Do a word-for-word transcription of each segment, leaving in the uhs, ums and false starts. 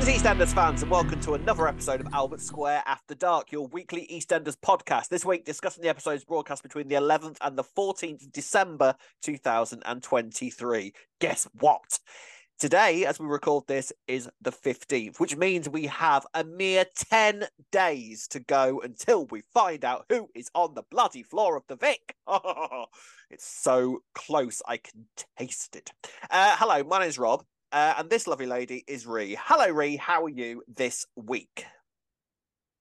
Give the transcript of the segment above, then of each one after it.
Greetings, EastEnders fans, and welcome to another episode of Albert Square After Dark, your weekly EastEnders podcast. This week, discussing the episodes broadcast between the eleventh and the fourteenth of December two thousand twenty-three. Guess what? Today, as we record this, is the fifteenth, which means we have a mere ten days to go until we find out who is on the bloody floor of the Vic. Oh, it's so close, I can taste it. Uh, hello, my name's Rob. Uh, and this lovely lady is Ree. Hello, Ree. How are you this week?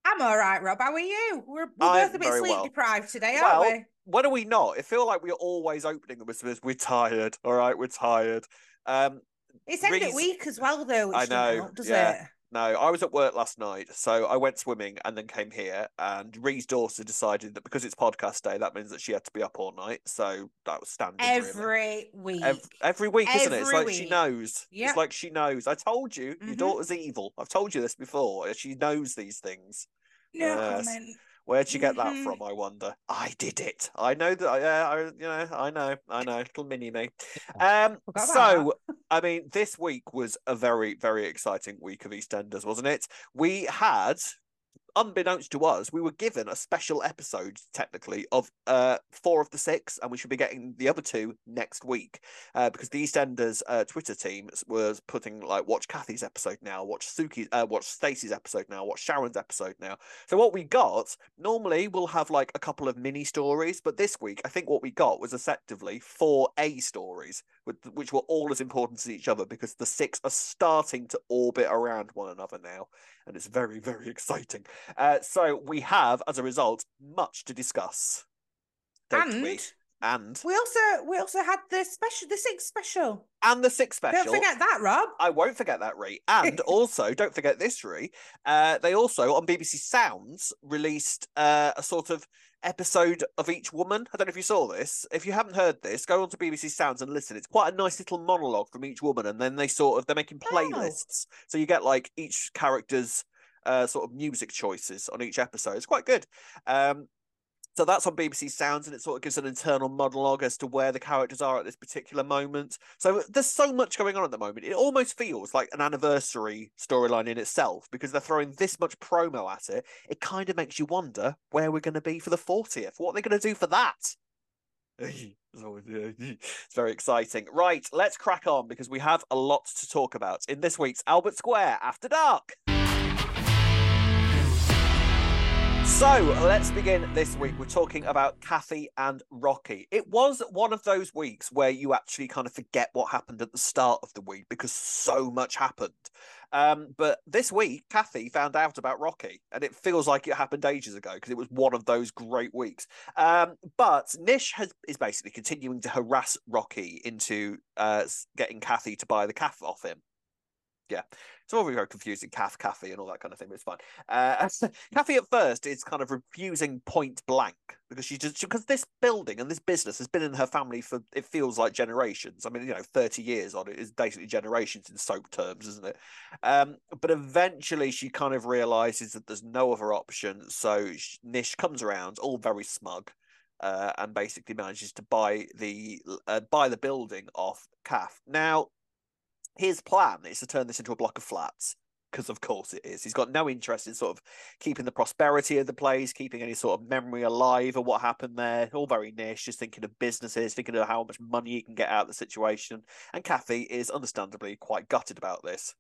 I'm all right, Rob. How are you? We're, we're both a bit sleep well. deprived today, well, aren't we? When are we not? It feels like we're always opening them as we're tired. All right, we're tired. Um, it's end of week as well, though. Which I know. Not, does yeah. it? No, I was at work last night, so I went swimming and then came here. And Ree's daughter decided that because it's podcast day, that means that she had to be up all night. So that was standard. Every really. week. Every, every week, every isn't it? It's like week. she knows. Yep. It's like she knows. I told you, mm-hmm. your daughter's evil. I've told you this before. She knows these things. No uh, comment. Where'd you get mm-hmm. that from, I wonder? I did it. I know that, uh, I, you know, I know, I know, little mini me. Um, so, I mean, this week was a very, very exciting week of EastEnders, wasn't it? We had, unbeknownst to us, we were given a special episode, technically, of uh, four of the six, and we should be getting the other two next week, uh, because the EastEnders uh, Twitter team was putting, like, watch Kathy's episode now, watch Suki's, uh, watch Stacey's episode now, watch Sharon's episode now. So what we got, normally we'll have, like, a couple of mini-stories, but this week, I think what we got was effectively four A-stories, which were all as important as each other, because the six are starting to orbit around one another now, and it's very, very exciting. Uh, so we have, as a result, much to discuss, don't and we? And we also we also had the special, the sixth special, and the sixth special. Don't forget that, Rob. I won't forget that, Ree. And also, don't forget this, Ree. Uh, they also on B B C Sounds released uh, a sort of episode of each woman. I don't know if you saw this. If you haven't heard this, go on to B B C Sounds and listen. It's quite a nice little monologue from each woman, and then they sort of they're making playlists, oh. so you get like each character's Uh, sort of music choices on each episode. It's quite good. Um, so that's on B B C Sounds, and it sort of gives an internal monologue as to where the characters are at this particular moment. So there's so much going on at the moment. It almost feels like an anniversary storyline in itself, because they're throwing this much promo at it. It kind of makes you wonder where we're going to be for the fortieth. What are they going to do for that? It's very exciting. Right, let's crack on, because we have a lot to talk about in this week's Albert Square After Dark. So let's begin this week. We're talking about Kathy and Rocky. It was one of those weeks where you actually kind of forget what happened at the start of the week because so much happened. Um, but this week, Kathy found out about Rocky, and it feels like it happened ages ago because it was one of those great weeks. Um, but Nish has, is basically continuing to harass Rocky into uh, getting Kathy to buy the calf off him. Yeah, it's all very confusing, calf, Kathy, and all that kind of thing, but it's fine. Uh, Kathy at first is kind of refusing point blank because she just because this building and this business has been in her family for, it feels like generations. I mean, you know, thirty years on it is basically generations in soap terms, isn't it? Um, but eventually she kind of realizes that there's no other option. So Nish comes around, all very smug, uh, and basically manages to buy the uh, buy the building off Kath. Now, his plan is to turn this into a block of flats, because of course it is. He's got no interest in sort of keeping the prosperity of the place, keeping any sort of memory alive of what happened there. All very niche, just thinking of businesses, thinking of how much money he can get out of the situation. And Kathy is understandably quite gutted about this.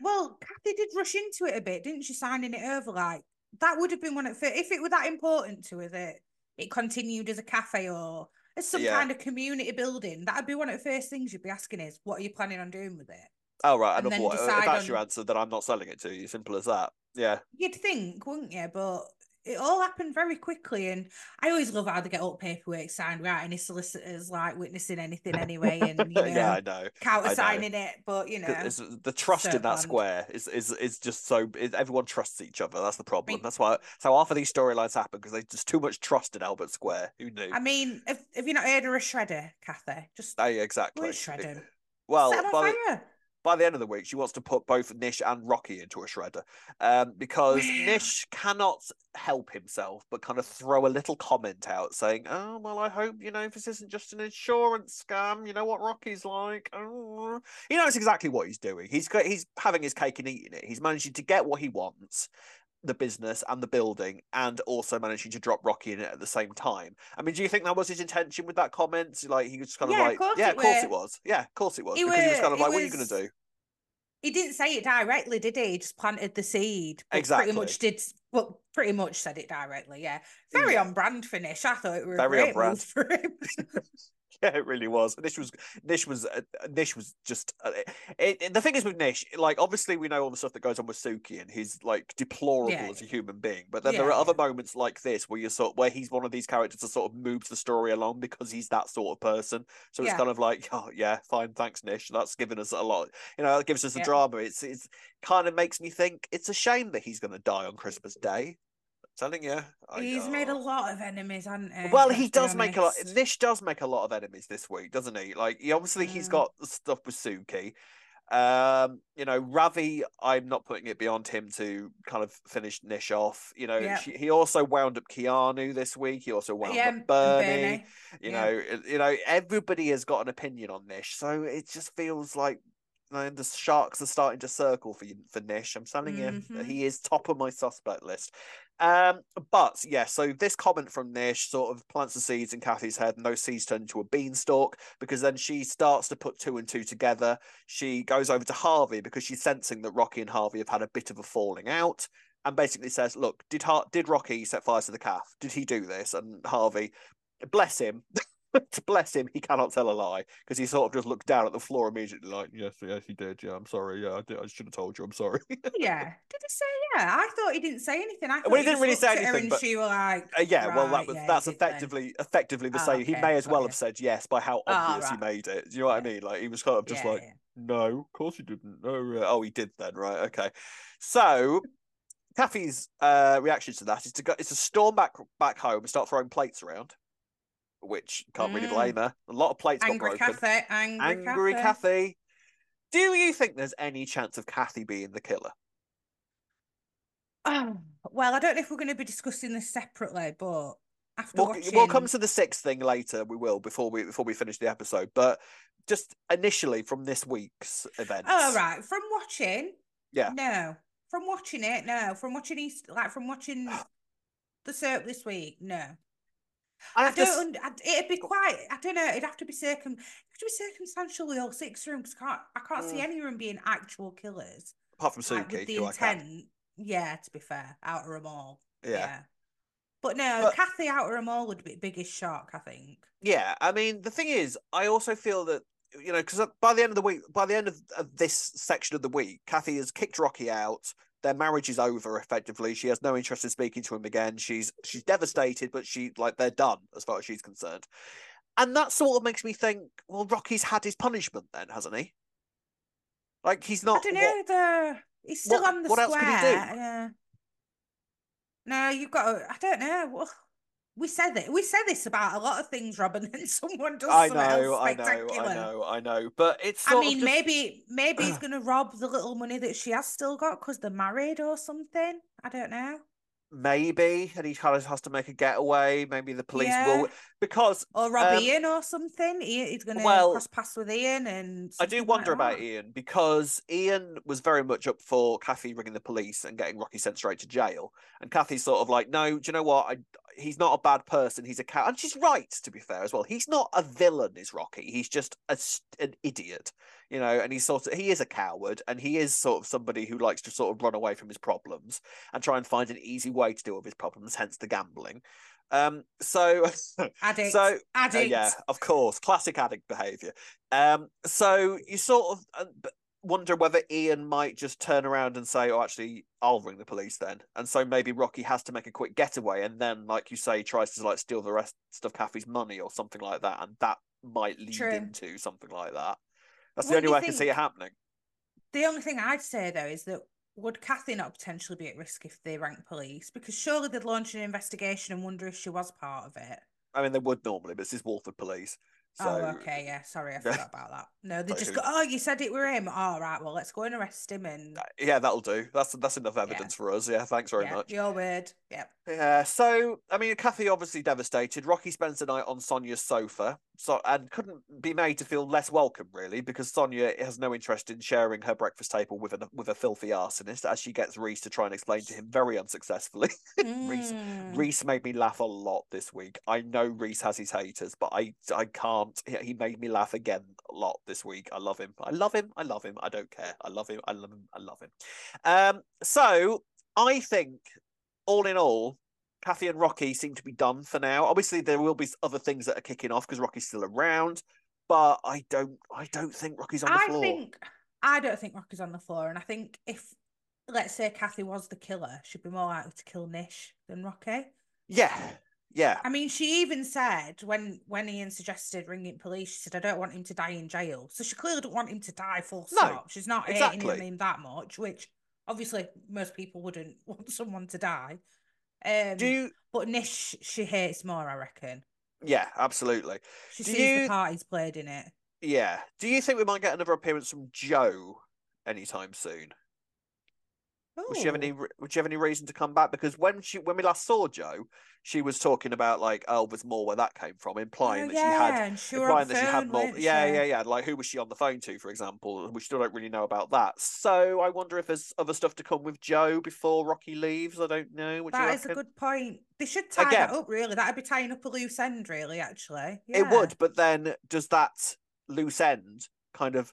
Well, Kathy did rush into it a bit, didn't she? Signing it over, like, that would have been one of the, if it were that important to her that it continued as a cafe or It's some yeah. kind of community building. That'd be one of the first things you'd be asking is, what are you planning on doing with it? Oh, right. And, and then what, decide if that's on... your answer, then I'm not selling it to you. Simple as that. Yeah. You'd think, wouldn't you? But it all happened very quickly. And I always love how they get all paperwork signed, right? And his solicitor's like witnessing anything anyway. And, you know, yeah, I know. Countersigning it. But, you know. The trust so in that bland. square is, is, is just so, is, everyone trusts each other. That's the problem. I mean, that's why that's how half of these storylines happen, because there's just too much trust in Albert Square. Who knew? I mean, have, have you not heard of a shredder, Kathy? Just, oh, yeah, exactly. Shredding. Well, set him on fire. by the end of the week, she wants to put both Nish and Rocky into a shredder, um, because yeah. Nish cannot help himself but kind of throw a little comment out saying, oh, well, I hope, you know, this isn't just an insurance scam. You know what Rocky's like. Oh. He knows exactly what he's doing. He's he's having his cake and eating it. He's managing to get what he wants, the business and the building, and also managing to drop Rocky in it at the same time. I mean, do you think that was his intention with that comment? Like, he was just kind of yeah, like, of yeah, of course were. it was. Yeah, of course it was. It because were, he was kind of like, was... what are you going to do? He didn't say it directly, did he? He just planted the seed. Exactly. Pretty much did. Well, pretty much said it directly, yeah. Very yeah. on brand for Nish. I thought it was very on brand for him. Yeah, it really was. Nish was, Nish was, uh, Nish was just. Uh, it, it, the thing is with Nish, like, obviously we know all the stuff that goes on with Suki, and he's like deplorable yeah. as a human being. But then yeah, there are yeah. other moments like this where you sort of, where he's one of these characters that sort of moves the story along because he's that sort of person. So yeah. it's kind of like, oh yeah, fine, thanks, Nish. That's given us a lot. You know, that gives us the yeah. drama. It's it's kind of makes me think it's a shame that he's going to die on Christmas Day. Telling you, I he's know. made a lot of enemies, hasn't he? Well, he does make a lot. Nish does make a lot of enemies this week, doesn't he? Like, he obviously mm. he's got stuff with Suki. Um, you know, Ravi, I'm not putting it beyond him to kind of finish Nish off. You know, yep. she, he also wound up Keanu this week. He also wound yeah, up Bernie. Bernie. You yeah. know, you know, everybody has got an opinion on Nish, so it just feels like. And the sharks are starting to circle for you, for Nish. I'm telling mm-hmm. you, he is top of my suspect list. Um, but yeah, so this comment from Nish sort of plants the seeds in Kathy's head, and those seeds turn into a beanstalk, because then she starts to put two and two together. She goes over to Harvey because she's sensing that Rocky and Harvey have had a bit of a falling out, and basically says, "Look, did Har- did Rocky set fire to the calf? Did he do this?" And Harvey, bless him. To bless him, he cannot tell a lie, because he sort of just looked down at the floor immediately like, yes, yes, he did. Yeah, I'm sorry. Yeah, I, did. I should have told you. I'm sorry. Yeah. Did he say, yeah? I thought he didn't say anything. I thought well, he, he didn't really say anything. And but... she was like, uh, yeah, right, well, that was, yeah, that's effectively then. effectively the oh, same. Okay, he may as well have said yes by how obvious oh, right. he made it. Do you know what yeah. I mean? Like, he was kind of just yeah, like, yeah. no, of course he didn't. Oh, oh, he did then. Right. Okay. So... Kathy's uh, reaction to that is to go, is to storm back, back home and start throwing plates around. Which can't mm. really blame her. A lot of plates Angry got broken. Kathy, angry, angry Kathy. Kathy. Do you think there's any chance of Kathy being the killer? Oh, well, I don't know if we're going to be discussing this separately, but after we'll, watching... we'll come to the sixth thing later. We will before we before we finish the episode. But just initially from this week's events. Oh right, from watching. Yeah. No, from watching it. No, from watching East, like from watching the soap this week. No. I, I don't. To... It'd be quite. I don't know. It'd have to be circum. It'd have to be circumstantial. The whole six rooms. Can't. I can't mm. see any of them being actual killers. Apart from Suki, like, with the intent. Like yeah. To be fair, out of them all. Yeah. yeah. But no, but... Kathy out of them all would be the biggest shock, I think. Yeah, I mean, the thing is, I also feel that, you know, because by the end of the week, by the end of, of this section of the week, Kathy has kicked Rocky out. Their marriage is over effectively. She has no interest in speaking to him again. She's she's devastated, but she like they're done as far as she's concerned. And that sort of makes me think, well, Rocky's had his punishment then, hasn't he? Like, he's not I don't know, what, the he's still what, on the what square. What else could he do? Yeah. No, you've got to, I don't know. We said that we said this about a lot of things, Rob, and then someone does I know, something else spectacular. I know, I know, I know. But it's sort I mean, of just... maybe maybe he's gonna rob the little money that she has still got because they're married or something. I don't know. Maybe, and he kind of has to make a getaway. Maybe the police yeah. will because or rob um, Ian or something. He, he's gonna well, cross paths with Ian, and I do wonder like about that. Ian, because Ian was very much up for Kathy ringing the police and getting Rocky sent straight to jail, and Kathy's sort of like, no, do you know what? I he's not a bad person. He's a cat, and she's right to be fair as well. He's not a villain, is Rocky? He's just a, an idiot, you know. And he's sort of he is a coward, and he is sort of somebody who likes to sort of run away from his problems and try and find an easy way. Way to deal with his problems, hence the gambling. Um, so, addict, so addict. Uh, yeah, of course, classic addict behaviour. Um, so you sort of wonder whether Ian might just turn around and say, "Oh, actually, I'll ring the police then." And so maybe Rocky has to make a quick getaway, and then, like you say, tries to like steal the rest of Kathy's money or something like that, and that might lead True. into something like that. That's what the only way think... I can see it happening. The only thing I'd say though is that. Would Kathy not potentially be at risk if they ranked police? Because surely they'd launch an investigation and wonder if she was part of it. I mean, they would normally, but this is Walford Police. So, oh, okay, yeah, sorry, I forgot about that. No, they just go, oh, you said it were him. All right, well, let's go and arrest him. And yeah, that'll do. That's that's enough evidence yeah. for us. Yeah, thanks very yeah, much. Your word. Yeah. Yeah, so, I mean, Kathy obviously devastated. Rocky spends the night on Sonia's sofa so and couldn't be made to feel less welcome, really, because Sonia has no interest in sharing her breakfast table with a, with a filthy arsonist, as she gets Reese to try and explain to him very unsuccessfully. Mm. Reese, Reese made me laugh a lot this week. I know Reese has his haters, but I, I can't. He made me laugh again a lot this week. I love him. I love him. I love him. I don't care. I love him. I love him. I love him. Um, so, I think... all in all, Kathy and Rocky seem to be done for now. Obviously, there will be other things that are kicking off because Rocky's still around, but I don't, I don't think Rocky's on the I floor. I think I don't think Rocky's on the floor, and I think if, let's say, Kathy was the killer, she'd be more likely to kill Nish than Rocky. Yeah, yeah. I mean, she even said when when Ian suggested ringing police, she said, "I don't want him to die in jail." So she clearly don't want him to die. Full stop. No, she's not exactly. hating him that much, which. Obviously, most people wouldn't want someone to die. Um, do you... But Nish, she hates more, I reckon. Yeah, absolutely. She do sees you... the part he's played in it. Yeah. Do you think we might get another appearance from Joe anytime soon? Ooh. Would she have any? Would she have any reason to come back? Because when she, when we last saw Joe, she was talking about like, oh, there's more where that came from, implying oh, that yeah, she had, and she implying that phone, she had more. Yeah, yeah, yeah. Like, who was she on the phone to, for example? We still don't really know about that. So I wonder if there's other stuff to come with Joe before Rocky leaves. I don't know. That is a good point. They should tie Again, that up. Really, that'd be tying up a loose end. Really, actually, yeah. It would. But then, does that loose end kind of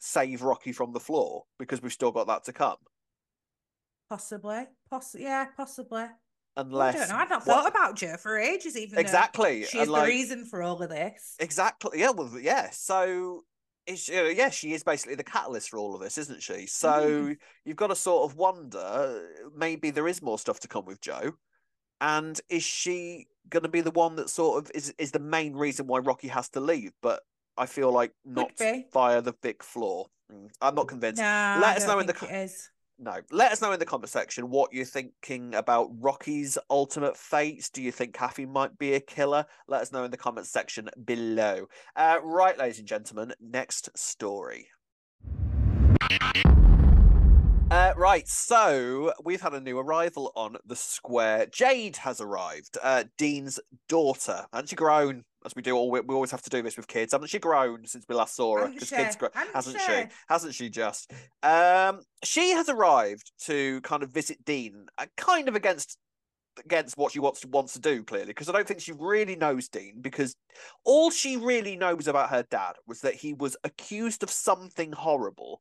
save Rocky from the floor because we've still got that to come? Possibly, Poss- yeah, possibly. Unless I don't know, I've not thought what... about Joe for ages, even exactly. She's like, the reason for all of this. Exactly. Yeah. Well, yeah. So, it's, uh, yeah, she is basically the catalyst for all of this, isn't she? So mm-hmm. you've got to sort of wonder. Maybe there is more stuff to come with Joe, and is she going to be the one that sort of is is the main reason why Rocky has to leave? But I feel like not via the Vic floor. I'm not convinced. No, Let us know in the. It is. No, let us know in the comment section what you're thinking about Rocky's ultimate fates. Do you think Kathy might be a killer? Let us know in the comment section below. Uh, right, ladies and gentlemen, next story. Uh, right, so we've had a new arrival on the square. Jade has arrived, uh, Dean's daughter, and she's grown. As we do, all we, we always have to do this with kids. Hasn't she grown since we last saw her? Because kids grow, hasn't she? Hasn't she just? Um, she has arrived to kind of visit Dean, uh, kind of against against what she wants to wants to do, clearly, because I don't think she really knows Dean. Because all she really knows about her dad was that he was accused of something horrible.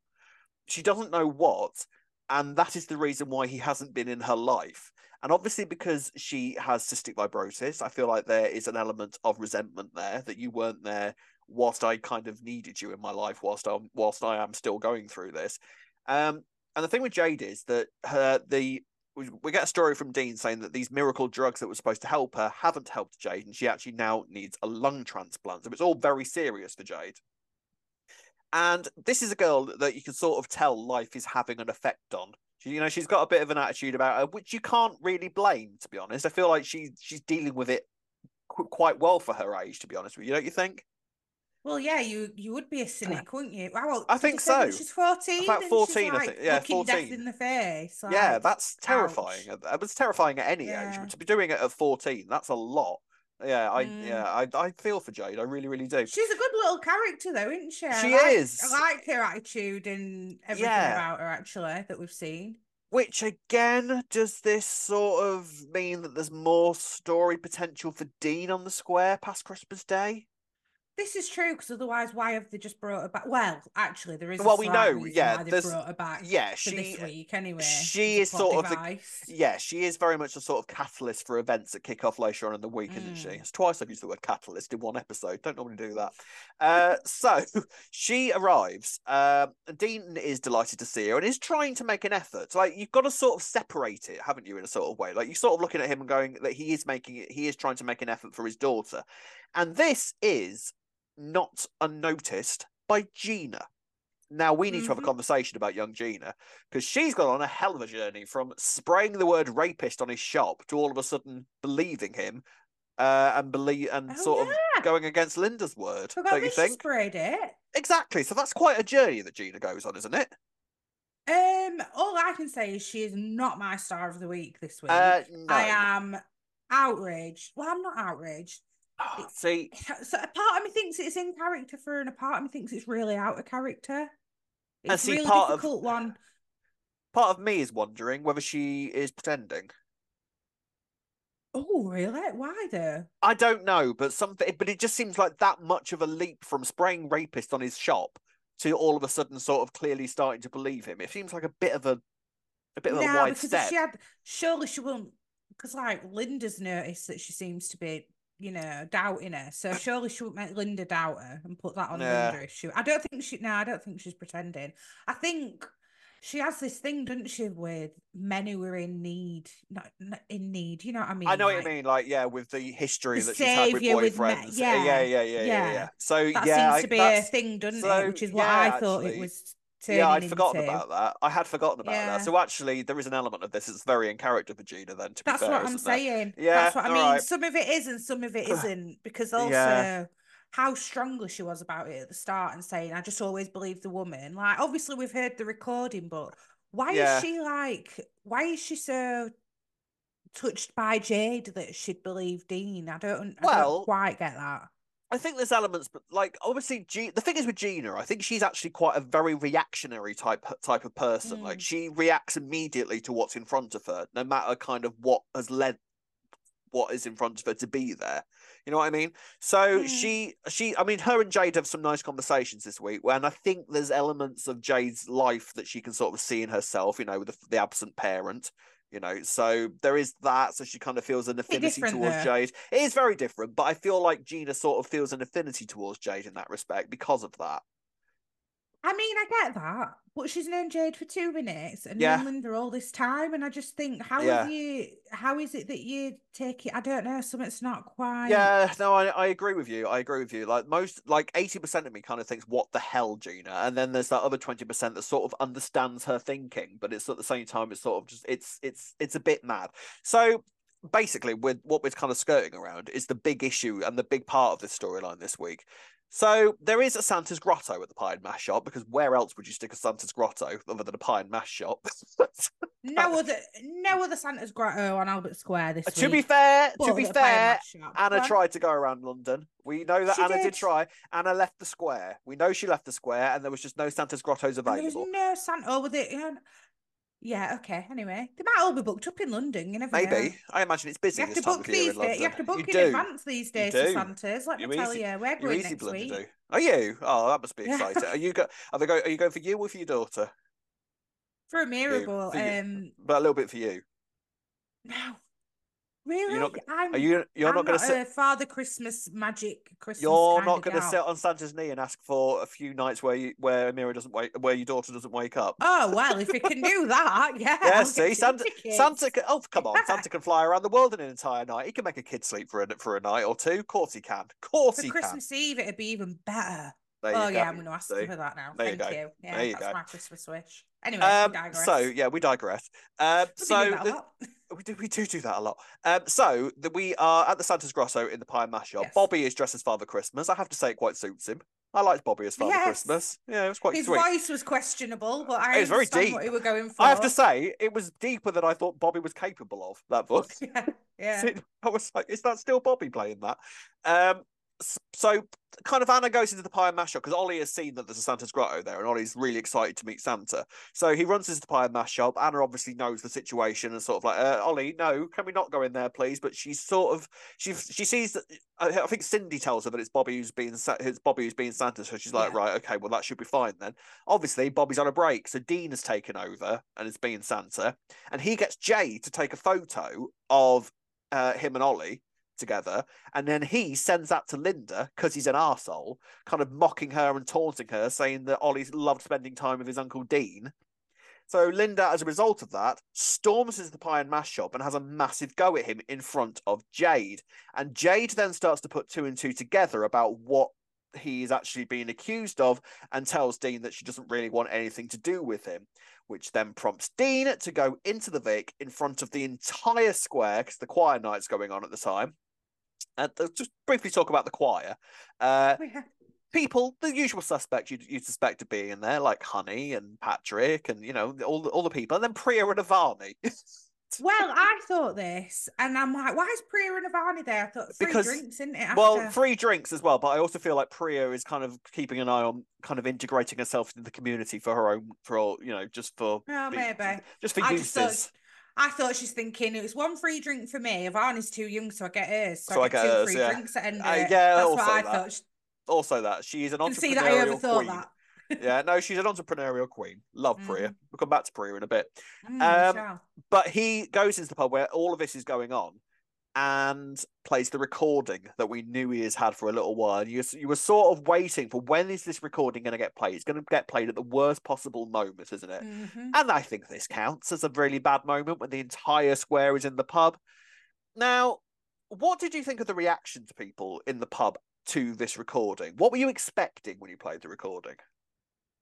She doesn't know what, and that is the reason why he hasn't been in her life. And obviously, because she has cystic fibrosis, I feel like there is an element of resentment there that you weren't there whilst I kind of needed you in my life, whilst I whilst I am still going through this. Um, and the thing with Jade is that her the we, we get a story from Dean saying that these miracle drugs that were supposed to help her haven't helped Jade, and she actually now needs a lung transplant. So it's all very serious for Jade. And this is a girl that you can sort of tell life is having an effect on. You know, she's got a bit of an attitude about her, which you can't really blame, to be honest. I feel like she, she's dealing with it qu- quite well for her age, to be honest with you, don't you think? Well, yeah, you you would be a cynic, wouldn't you? Well, I think so. She's fourteen. About fourteen, she's like, I think. Yeah, looking fourteen. Death in the face. Like, yeah, that's terrifying. Ouch. It was terrifying at any yeah. age, but to be doing it at fourteen, that's a lot. Yeah, I mm. yeah, I I feel for Jade. I really, really do. She's a good little character, though, isn't she? She I like, is. I like her attitude and everything yeah. about her, actually, that we've seen. Which, again, does this sort of mean that there's more story potential for Dean on the square past Christmas Day? This is true, because otherwise, why have they just brought her back? Well, actually, there is. Well, we know, yeah. They brought her back. Yeah, she. This week, anyway. She is sort of the. Yeah, she is very much a sort of catalyst for events that kick off later on in the week, mm. isn't she? It's twice I've used the word catalyst in one episode. Don't normally do that. Uh, so she arrives. Um, and Dean is delighted to see her and is trying to make an effort. Like, you've got to sort of separate it, haven't you? In a sort of way, like you're sort of looking at him and going that he is making it. He is trying to make an effort for his daughter, and this is. Not unnoticed by Gina. Now we need mm-hmm. to have a conversation about young Gina, because she's gone on a hell of a journey from spraying the word rapist on his shop to all of a sudden believing him uh, and believe and oh, sort yeah. of going against Linda's word. Forgot don't you think? Sprayed it. Exactly. So that's quite a journey that Gina goes on, isn't it? Um. All I can say is she is not my star of the week this week. Uh, no. I am outraged. Well, I'm not outraged. Oh, see, so a part of me thinks it's in character for her, and a part of me thinks it's really out of character. It's and see, a really part difficult of, one. Part of me is wondering whether she is pretending. Oh, really? Why though? I don't know, but something. But it just seems like that much of a leap from spraying rapist on his shop to all of a sudden sort of clearly starting to believe him. It seems like a bit of a, a bit of no, a wide step. She had, surely she won't, because like Linda's noticed that she seems to be, you know, doubting her. So surely she wouldn't make Linda doubt her and put that on yeah. Linda issue. I don't think she. No, I don't think she's pretending. I think she has this thing, doesn't she, with men who are in need, not, not in need. You know what I mean? I know like, what you mean. Like, yeah, with the history the that she's had with boyfriends. With yeah. Yeah, yeah, yeah, yeah, yeah, yeah. So that yeah, seems to be a thing, doesn't so, it? Which is what yeah, I actually thought it was. Yeah, I'd forgotten into. about that. I had forgotten about yeah. that. So actually, there is an element of this that's very in character for Gina. Then, to be that's fair, what I'm saying. There? Yeah, that's what I mean. Right. Some of it is, and some of it isn't, because also yeah. how strongly she was about it at the start and saying, "I just always believed the woman." Like, obviously, we've heard the recording, but why yeah. is she like? Why is she so touched by Jade that she'd believe Dean? I don't. I well, don't quite get that. I think there's elements, but like obviously, G- the thing is with Gina, I think she's actually quite a very reactionary type type of person. Mm. Like she reacts immediately to what's in front of her, no matter kind of what has led what is in front of her to be there. You know what I mean? So mm. she, she, I mean, her and Jade have some nice conversations this week, and I think there's elements of Jade's life that she can sort of see in herself. You know, with the, the absent parent. You know, so there is that. So she kind of feels an affinity towards though. Jade. It is very different, but I feel like Gina sort of feels an affinity towards Jade in that respect because of that. I mean, I get that, but she's known Jade for two minutes and yeah. known Linda all this time, and I just think, how yeah. have you? How is it that you take it? I don't know. Something's not quite. Yeah, no, I, I agree with you. I agree with you. Like most, like eighty percent of me kind of thinks, "What the hell, Gina?" And then there's that other twenty percent that sort of understands her thinking, but it's at the same time, it's sort of just, it's, it's, it's a bit mad. So basically, with what we're kind of skirting around is the big issue and the big part of this storyline this week. So there is a Santa's Grotto at the Pie and Mash shop, because where else would you stick a Santa's Grotto other than a Pie and Mash shop? no other, no other Santa's Grotto on Albert Square this week. To be fair, but to be fair, Anna yeah. tried to go around London. We know that she Anna did. did try. Anna left the square. We know she left the square, and there was just no Santa's Grottos available. There was no Santa with it. Yeah, okay. Anyway, they might all be booked up in London. You never Maybe. know. Maybe. I imagine it's busy this time of the year in London. You have to book in advance these days for Santas. Let me tell you, we're going next week. Are you? Oh, that must be exciting. Are you go? Are they go? Are you going for you or for your daughter? For a miracle, um, but a little bit for you. No, really? You're not, I'm, are you? You're I'm not going to sit. Father Christmas magic Christmas. You're not going to sit on Santa's knee and ask for a few nights where you, where Amira doesn't wake, where your daughter doesn't wake up. Oh well, if it can do that, yeah. Yeah, see, Santa, Santa can. Oh come on, Santa can fly around the world in an entire night. He can make a kid sleep for a for a night or two. Of course he can. Of course for he Christmas can. Christmas Eve, it'd be even better. There oh yeah, go. I'm going to ask see? for that now. There Thank you. you. Yeah, there you that's go. my Christmas wish. Anyway, um, we digress. So yeah, we digress. Um, we so do that the, a lot. we do we do do that a lot. Um, so the, we are at the Santa's Grotto in the Pie and Mash shop. Yes. Bobby is dressed as Father Christmas. I have to say, it quite suits him. I liked Bobby as Father yes. Christmas. Yeah, it was quite. His sweet. voice was questionable, but I it was very deep. What he were going for. I have to say, it was deeper than I thought Bobby was capable of. That voice. Yeah, yeah. So I was like, is that still Bobby playing that? Um. So kind of Anna goes into the Pie and Mash shop because Ollie has seen that there's a Santa's Grotto there, and Ollie's really excited to meet Santa. So he runs into the Pie and Mash shop. Anna obviously knows the situation and sort of like, uh, Ollie, no, can we not go in there, please? But she's sort of she she sees that I think Cindy tells her that it's Bobby who's being it's Bobby who's being Santa. So she's like, yeah. right, okay, well that should be fine then. Obviously Bobby's on a break, so Dean has taken over and is being Santa, and he gets Jay to take a photo of uh, him and Ollie together, and then he sends that to Linda because he's an arsehole, kind of mocking her and taunting her, saying that Ollie's loved spending time with his Uncle Dean. So Linda, as a result of that, storms into the Pie and Mash shop and has a massive go at him in front of Jade, and Jade then starts to put two and two together about what he is actually being accused of, and tells Dean that she doesn't really want anything to do with him, which then prompts Dean to go into the Vic in front of the entire square because the choir night's going on at the time. Uh, just briefly talk about the choir. Uh, yeah. People, the usual suspects you'd, you'd suspect of being in there, like Honey and Patrick and, you know, all the, all the people. And then Priya and Avani. Well, I thought this, and I'm like, why is Priya and Avani there? I thought, free because, drinks, isn't it? After? Well, free drinks as well, but I also feel like Priya is kind of keeping an eye on, kind of integrating herself into the community for her own, for all, you know, just for... Oh, being, maybe. Just for I uses. Just thought, I thought she's thinking, it was one free drink for me. Avani's too young, so I get hers. So, so I get, I get two hers, free yeah. drinks at end of uh, Yeah, that's also what I that. thought. She... Also that. She's an entrepreneurial see that I overthought queen. That. Yeah, no, she's an entrepreneurial queen. Love mm. Priya. We'll come back to Priya in a bit. Mm, um, sure. But he goes into the pub where all of this is going on and plays the recording that we knew he has had for a little while. And you, you were sort of waiting for, when is this recording going to get played? It's going to get played at the worst possible moment, isn't it? Mm-hmm. And I think this counts as a really bad moment when the entire square is in the pub. Now, what did you think of the reaction to people in the pub to this recording? What were you expecting when you played the recording?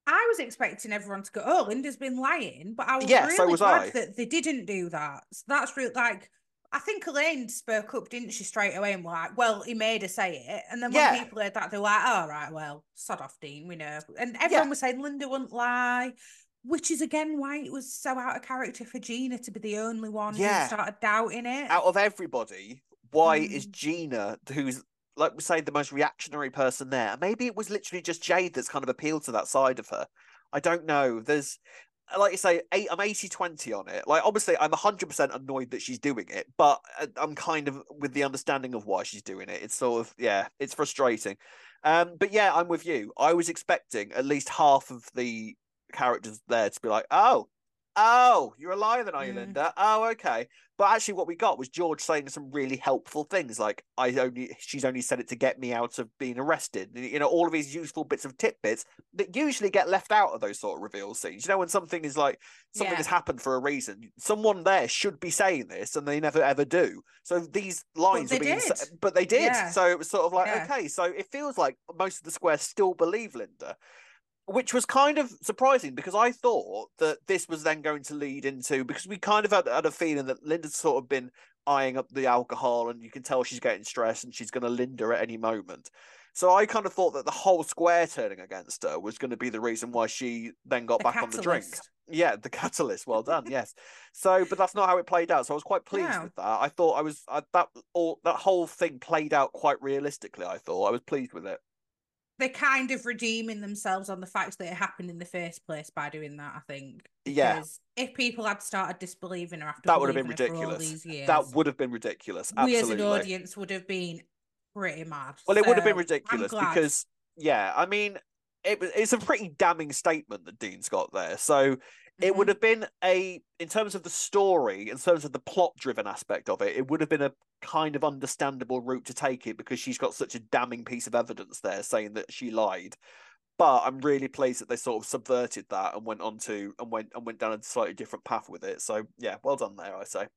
I was expecting everyone to go, oh, Linda's been lying, but I was yes, really so was glad I. that they didn't do that. So that's real. Like, I think Elaine spoke up, didn't she, straight away, and like, well, he made her say it. And then when yeah. people heard that, they were like, all oh, right, well, sod off, Dean, we know. And everyone yeah. was saying Linda wouldn't lie, which is, again, why it was so out of character for Gina to be the only one yeah. who started doubting it. Out of everybody, why mm. is Gina, who's, like we say, the most reactionary person there? Maybe it was literally just Jade that's kind of appealed to that side of her. I don't know. There's, like you say, eight, I'm eighty twenty on it. Like, obviously, I'm one hundred percent annoyed that she's doing it, but I'm kind of with the understanding of why she's doing it. It's sort of, yeah, it's frustrating. Um, but yeah, I'm with you. I was expecting at least half of the characters there to be like, oh, oh, you're a liar then, are you, mm. Linda? Oh, okay. But actually what we got was George saying some really helpful things, like, I only she's only said it to get me out of being arrested. You know, all of these useful bits of tidbits that usually get left out of those sort of reveal scenes. You know, when something is like, something yeah. has happened for a reason, someone there should be saying this, and they never, ever do. So these lines are being... Did. But they did. Yeah. So it was sort of like, yeah. okay, so it feels like most of the square still believe Linda, which was kind of surprising, because I thought that this was then going to lead into, because we kind of had, had a feeling that Linda's sort of been eyeing up the alcohol, and you can tell she's getting stressed and she's going to Linda at any moment. So I kind of thought that the whole square turning against her was going to be the reason why she then got the back catalyst. on the drink. Yeah, the catalyst. Well done. Yes. So, but that's not how it played out. So I was quite pleased wow. with that. I thought I was, I, that all, that whole thing played out quite realistically. I thought I was pleased with it. They're kind of redeeming themselves on the fact that it happened in the first place by doing that, I think. Yeah. Because if people had started disbelieving her after that, would have been ridiculous. Years, that would have been ridiculous. Absolutely. We as an audience would have been pretty mad. Well, so it would have been ridiculous because, yeah, I mean, it was, it's a pretty damning statement that Dean's got there. So mm-hmm. it would have been a, in terms of the story, in terms of the plot-driven aspect of it, it would have been a kind of understandable route to take it, because she's got such a damning piece of evidence there saying that she lied. But I'm really pleased that they sort of subverted that and went on to and went and went down a slightly different path with it. So yeah, well done there, I say.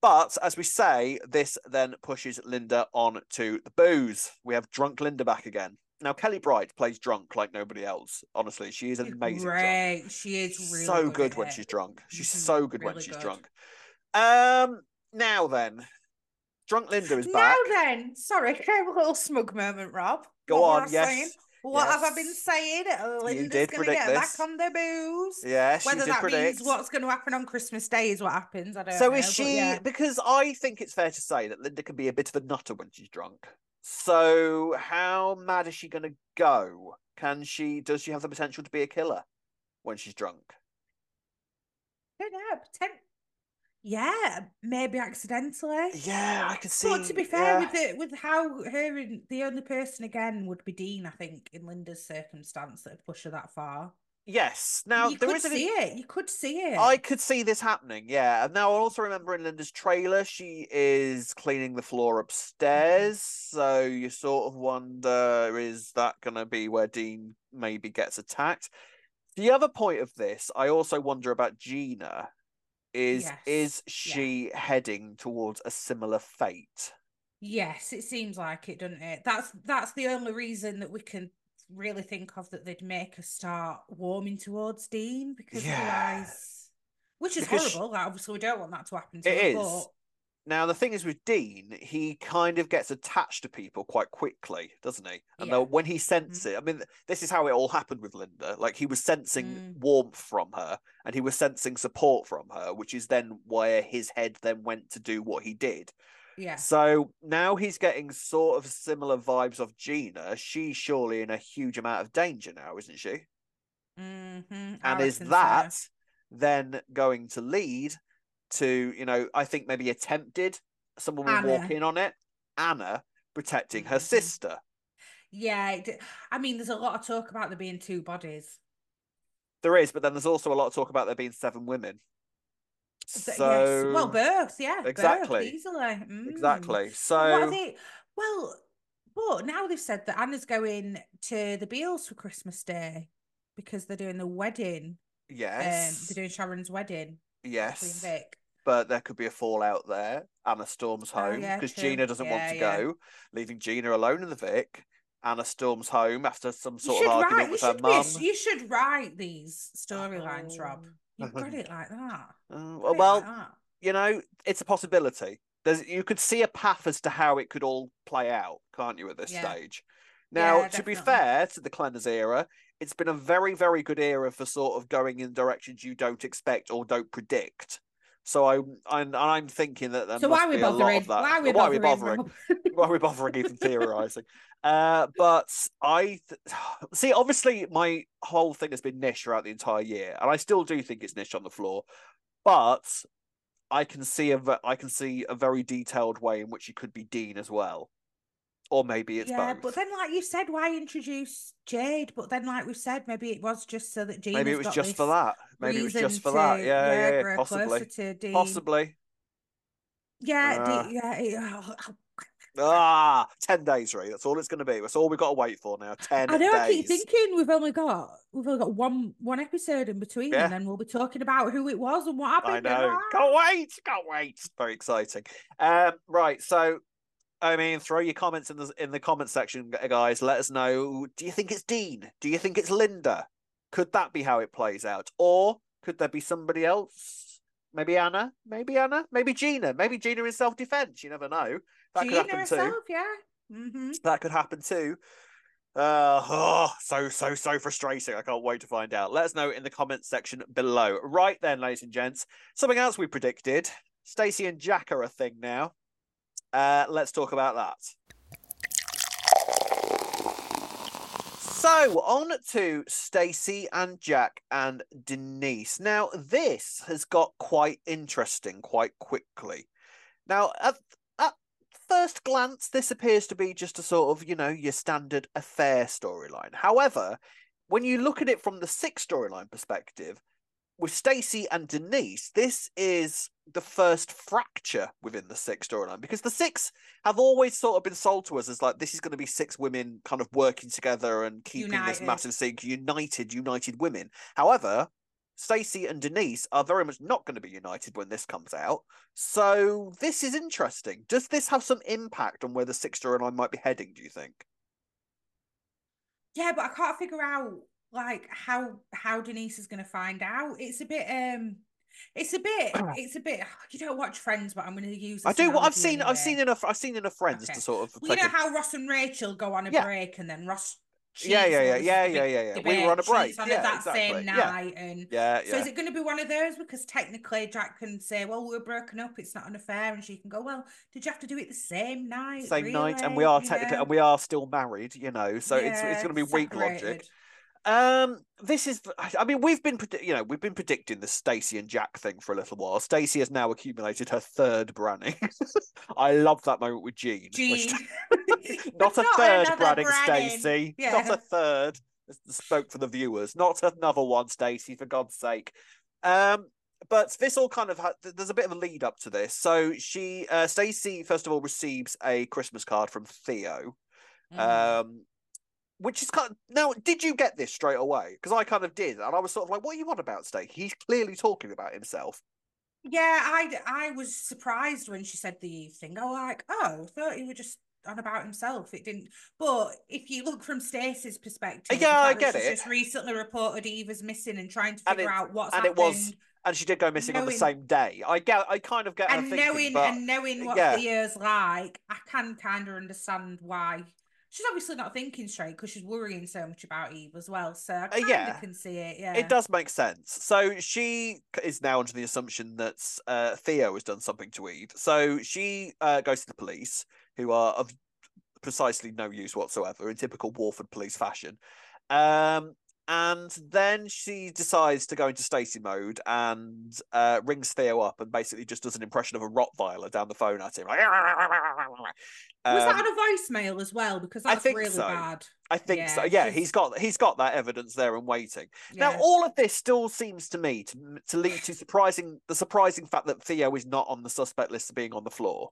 But as we say, this then pushes Linda on to the booze. We have drunk Linda back again. Now, Kelly Bright plays drunk like nobody else. Honestly, she is amazing. Right, drunk. She is really so good, good when she's drunk. She's so good really when she's good. drunk. Um, now then. Drunk Linda is back. Now then, sorry, can I have a little smug moment, Rob? Go what on, yes. Saying? What yes. have I been saying? Linda's going to get this. back on the booze. Yes, Whether that predict. means what's going to happen on Christmas Day is what happens, I don't so know. So is she, yeah. because I think it's fair to say that Linda can be a bit of a nutter when she's drunk. So how mad is she going to go? Can she, does she have the potential to be a killer when she's drunk? I don't know, potentially. Yeah, maybe accidentally. Yeah, I can see. But to be fair, yeah. with it, with how her and the only person again would be Dean, I think, in Linda's circumstance that would push her that far. Yes. Now you there could isn't see a... it. You could see it. I could see this happening. Yeah. And now I also remember in Linda's trailer, she is cleaning the floor upstairs. Mm-hmm. So you sort of wonder, is that going to be where Dean maybe gets attacked? The other point of this, I also wonder about Gina. Is yes. is she yeah. heading towards a similar fate? Yes, it seems like it, doesn't it? That's that's the only reason that we can really think of that they'd make her start warming towards Dean, because yeah. otherwise, which is because horrible. She, like, obviously, we don't want that to happen to her. It is. But Now, the thing is with Dean, he kind of gets attached to people quite quickly, doesn't he? And yeah. when he senses mm. it, I mean, this is how it all happened with Linda. Like, he was sensing mm. warmth from her, and he was sensing support from her, which is then where his head then went to do what he did. Yeah. So now he's getting sort of similar vibes of Gina. She's surely in a huge amount of danger now, isn't she? Mm-hmm. And is that so. then going to lead... to, you know, I think maybe attempted, someone will Anna. walk in on it, Anna protecting her sister. Yeah, I mean, there's a lot of talk about there being two bodies. There is, but then there's also a lot of talk about there being seven women. So, yes. Well, births, yeah. Exactly. Births, easily. Mm. Exactly. So... What are they... Well, but now they've said that Anna's going to the Beals for Christmas Day because they're doing the wedding. Yes. Um, they're doing Sharon's wedding. Yes. Vic. But there could be a fallout there. Anna storms home because oh, yeah, Gina doesn't yeah, want to yeah. go, leaving Gina alone in the Vic. Anna storms home after some sort of argument write, with her mum. You should write these storylines, oh. Rob. You've got it like that. Uh, well, well like that. You know, it's a possibility. There's, you could see a path as to how it could all play out, can't you, at this yeah. stage? Now, yeah, to be fair to the Cleaners era, it's been a very, very good era for sort of going in directions you don't expect or don't predict. So I, I'm, I'm thinking that there so must why are we be bothering? a lot of that. Why are we why bothering? Are we bothering? Why are we bothering even theorising? Uh, but I... Th- See, obviously, my whole thing has been niche throughout the entire year, and I still do think it's niche on the floor, but I can see a, I can see a very detailed way in which it could be Dean as well. Or maybe it's yeah, both. But then, like you said, why introduce Jade? But then, like we said, maybe it was just so that Gina's maybe it was got just for that. Maybe it was just for to, that. Yeah, yeah, yeah, yeah possibly. To Dean. Possibly. Yeah, uh, D- yeah. It, oh, oh. Ah, ten days, Ray. That's all it's going to be. That's all we've got to wait for now. Ten. I know. Days. I keep thinking we've only got we've only got one one episode in between, yeah. and then we'll be talking about who it was and what happened. I know. Now. Can't wait. Can't wait. Very exciting. Um. Right. So. I mean, throw your comments in the in the comment section, guys. Let us know. Do you think it's Dean? Do you think it's Linda? Could that be how it plays out? Or could there be somebody else? Maybe Anna? Maybe Anna? Maybe Gina? Maybe Gina in self-defense. You never know. That Gina could happen herself, too. Yeah. Mm-hmm. That could happen too. Uh, oh, so, so, so frustrating. I can't wait to find out. Let us know in the comment section below. Right then, ladies and gents. Something else we predicted. Stacey and Jack are a thing now. Uh, let's talk about that. So on to Stacey and Jack and Denise. Now, this has got quite interesting quite quickly. Now, at, at first glance, this appears to be just a sort of, you know, your standard affair storyline. However, when you look at it from the six storyline perspective, with Stacey and Denise, this is the first fracture within the six storyline, because the six have always sort of been sold to us as like, this is going to be six women kind of working together and keeping united. This massive thing united, united women. However, Stacey and Denise are very much not going to be united when this comes out. So this is interesting. Does this have some impact on where the six storyline might be heading, do you think? Yeah, but I can't figure out like how how Denise is going to find out. It's a bit um it's a bit it's a bit you don't watch Friends, but I'm going to use I do what I've seen anyway. I've seen enough I've seen enough Friends okay. to sort of well, you know a... how Ross and Rachel go on a yeah. break and then Ross yeah yeah yeah yeah yeah yeah yeah we were on a break on yeah, that exactly. same night yeah. and yeah, yeah so is it going to be one of those, because technically Jack can say, well, we were broken up, it's not an affair, and she can go, well, did you have to do it the same night same really? night and we are technically yeah. and we are still married, you know, so yeah, it's it's going to be separated. Weak logic. Um, this is, I mean, we've been, you know, we've been predicting the Stacey and Jack thing for a little while. Stacey has now accumulated her third Branning. I love that moment with Jean. Jean. Which, not, a not, third Branning, Branning. Yeah. not a third Branning, Stacey. Not a third. Spoke for the viewers. Not another one, Stacey, for God's sake. Um, but this all kind of, ha- there's a bit of a lead up to this. So she, uh, Stacey, first of all, receives a Christmas card from Theo. Mm. Um, Which is kind of, now, did you get this straight away? Because I kind of did, and I was sort of like, "What are you on about, Stacey? He's clearly talking about himself." Yeah, I, I was surprised when she said the Eve thing. I was like, "Oh, I thought he was just on about himself." It didn't, but if you look from Stacey's perspective, yeah, I get it. Just recently reported Eve is missing and trying to figure it, out what's and happened. It was, and she did go missing knowing, on the same day. I get, I kind of get and her knowing thinking, but, and knowing what yeah. the year's like, I can kind of understand why. She's obviously not thinking straight because she's worrying so much about Eve as well. So I kind uh, yeah. of can see it. Yeah, it does make sense. So she is now under the assumption that uh, Theo has done something to Eve. So she uh, goes to the police, who are of precisely no use whatsoever in typical Warford police fashion. Um, and then she decides to go into Stacey mode and uh, rings Theo up and basically just does an impression of a Rottweiler down the phone at him. Like, was um, that on a voicemail as well? Because that's I think really so. bad. I think yeah, so. Yeah, he's got he's got that evidence there and waiting. Yeah. Now, all of this still seems to me to, to lead to surprising the surprising fact that Theo is not on the suspect list of being on the floor.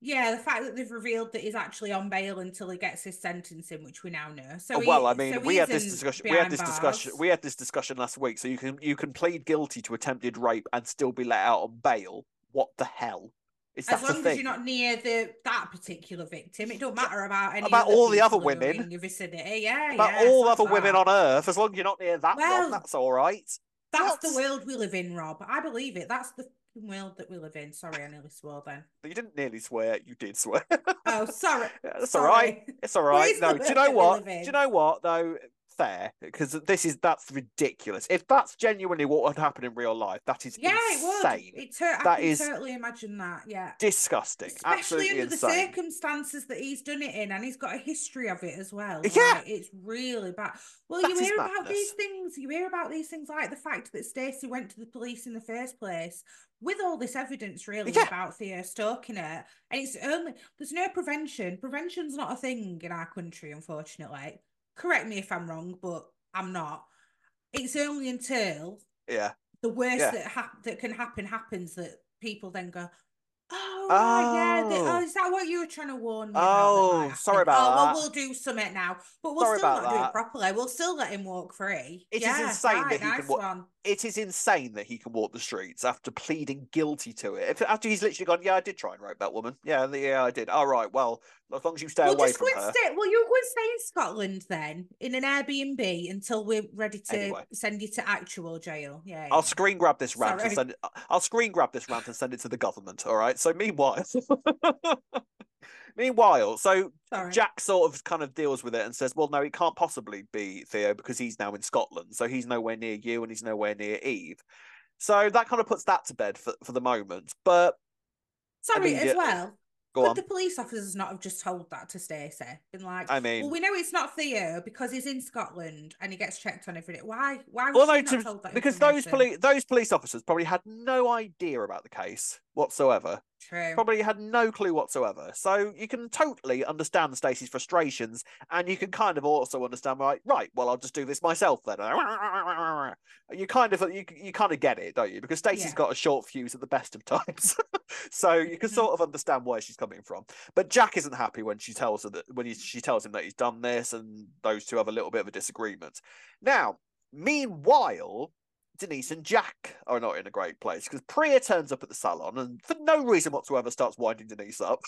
Yeah, the fact that they've revealed that he's actually on bail until he gets his sentencing, which we now know. So, well, he, I mean, so we had this discussion. We had this bars. discussion. We had this discussion last week. So you can you can plead guilty to attempted rape and still be let out on bail. What the hell? Is as that long as you're not near the that particular victim, it don't matter about any about all the other women in your vicinity. Yeah, about yeah, all other bad. women on earth. As long as you're not near that well, one, that's all right. That's what? the world we live in, Rob. I believe it. That's the. world that we live in. Sorry, I nearly swore then. You didn't nearly swear, you did swear. Oh, sorry. That's all right. It's all right. No, do you know what? Do you know what though? Fair, because this is that's ridiculous. If that's genuinely what would happen in real life, that is yeah, insane. It would. It tur- that I can is totally imagine that. Yeah, disgusting. Especially Absolutely under insane. the circumstances that he's done it in, and he's got a history of it as well. Yeah, like, it's really bad. Well, that you hear madness. about these things. You hear about these things like the fact that Stacey went to the police in the first place with all this evidence, really, yeah. about Theo stalking her, and it's only there's no prevention. Prevention's not a thing in our country, unfortunately. Correct me if I'm wrong, but I'm not. It's only until yeah the worst yeah. that hap- that can happen happens that people then go, oh, oh. yeah, they- oh, is that what you were trying to warn me oh, about? Oh, sorry about oh, that. Oh, well, we'll do something now. But we'll sorry still not that. do it properly. We'll still let him walk free. It yeah, is insane right, that he nice can walk. One. It is insane that he can walk the streets after pleading guilty to it. After he's literally gone, yeah, I did try and rape that woman. Yeah, yeah, I did. All right, well, as long as you stay well, away from her. Stay, well, you're going to stay in Scotland then, in an Airbnb until we're ready to anyway. send you to actual jail. Yeah. I'll yeah. screen grab this rant Sorry. and send it, I'll screen grab this rant and send it to the government. All right. So meanwhile, meanwhile, so Sorry. Jack sort of kind of deals with it and says, well, no, it can't possibly be Theo because he's now in Scotland, so he's nowhere near you and he's nowhere near Eve. So that kind of puts that to bed for for the moment. But Sorry, I mean, as well. Could the police officers not have just told that to Stacey? Been like, I mean, well, we know it's not Theo because he's in Scotland and he gets checked on every day. Why? Why was well, she no, not told that? Because those police those police officers probably had no idea about the case whatsoever. True. Probably had no clue whatsoever. So you can totally understand Stacey's frustrations, and you can kind of also understand, right? Right. Well, I'll just do this myself then. You kind of you you kind of get it, don't you? Because Stacey's yeah. got a short fuse at the best of times, so you can sort of understand where she's coming from. But Jack isn't happy when she tells her that when he, she tells him that he's done this, and those two have a little bit of a disagreement. Now, meanwhile, Denise and Jack are not in a great place because Priya turns up at the salon and for no reason whatsoever starts winding Denise up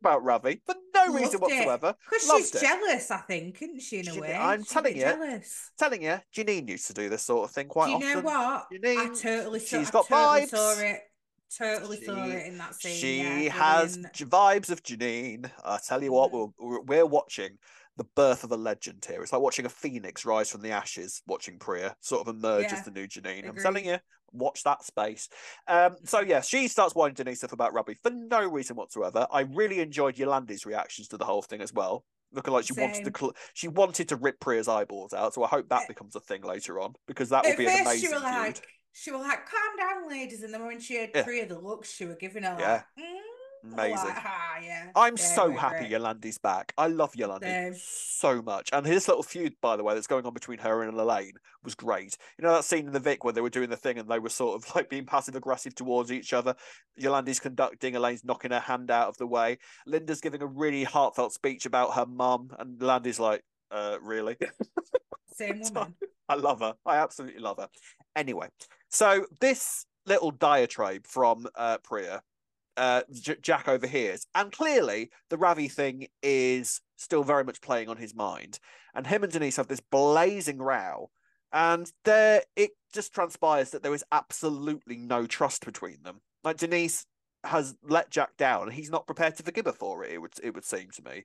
about Ravi for no Loved reason it. whatsoever. Because she's it. jealous, I think, isn't she, in she, a way? I'm she's telling you, jealous. telling you, Janine used to do this sort of thing quite often. Do you often. know what? Janine, I totally, saw, she's I got totally vibes. saw it. Totally she, saw it in that scene. She yeah, has in... vibes of Janine. I tell you what, we're, we're watching the birth of a legend here. It's like watching a phoenix rise from the ashes, watching Priya sort of emerge yeah, as the new Janine. Agreed. I'm telling you, watch that space. Um, so, yeah, she starts winding Denise up about Robbie for no reason whatsoever. I really enjoyed Yolandi's reactions to the whole thing as well. Looking like she Same. wanted to cl- she wanted to rip Priya's eyeballs out, so I hope that becomes a thing later on, because that would be an amazing feud. Like, she was like, calm down, ladies. And then when she had yeah. Priya, the looks she was giving her, yeah. like, mm. Amazing. Wow, yeah. I'm yeah, so happy great. Yolandi's back. I love Yolandi Same. so much. And his little feud, by the way, that's going on between her and Elaine was great. You know that scene in the Vic where they were doing the thing and they were sort of like being passive aggressive towards each other? Yolandi's conducting, Elaine's knocking her hand out of the way. Linda's giving a really heartfelt speech about her mum, and Yolandi's like, uh, really? Same woman. I love her. I absolutely love her. Anyway, so this little diatribe from uh, Priya, Uh, J- Jack overhears, and clearly the Ravi thing is still very much playing on his mind, and him and Denise have this blazing row, And there, it just transpires that there is absolutely no trust between them. Like, Denise has let Jack down, and he's not prepared to forgive her for it, it would, it would seem to me.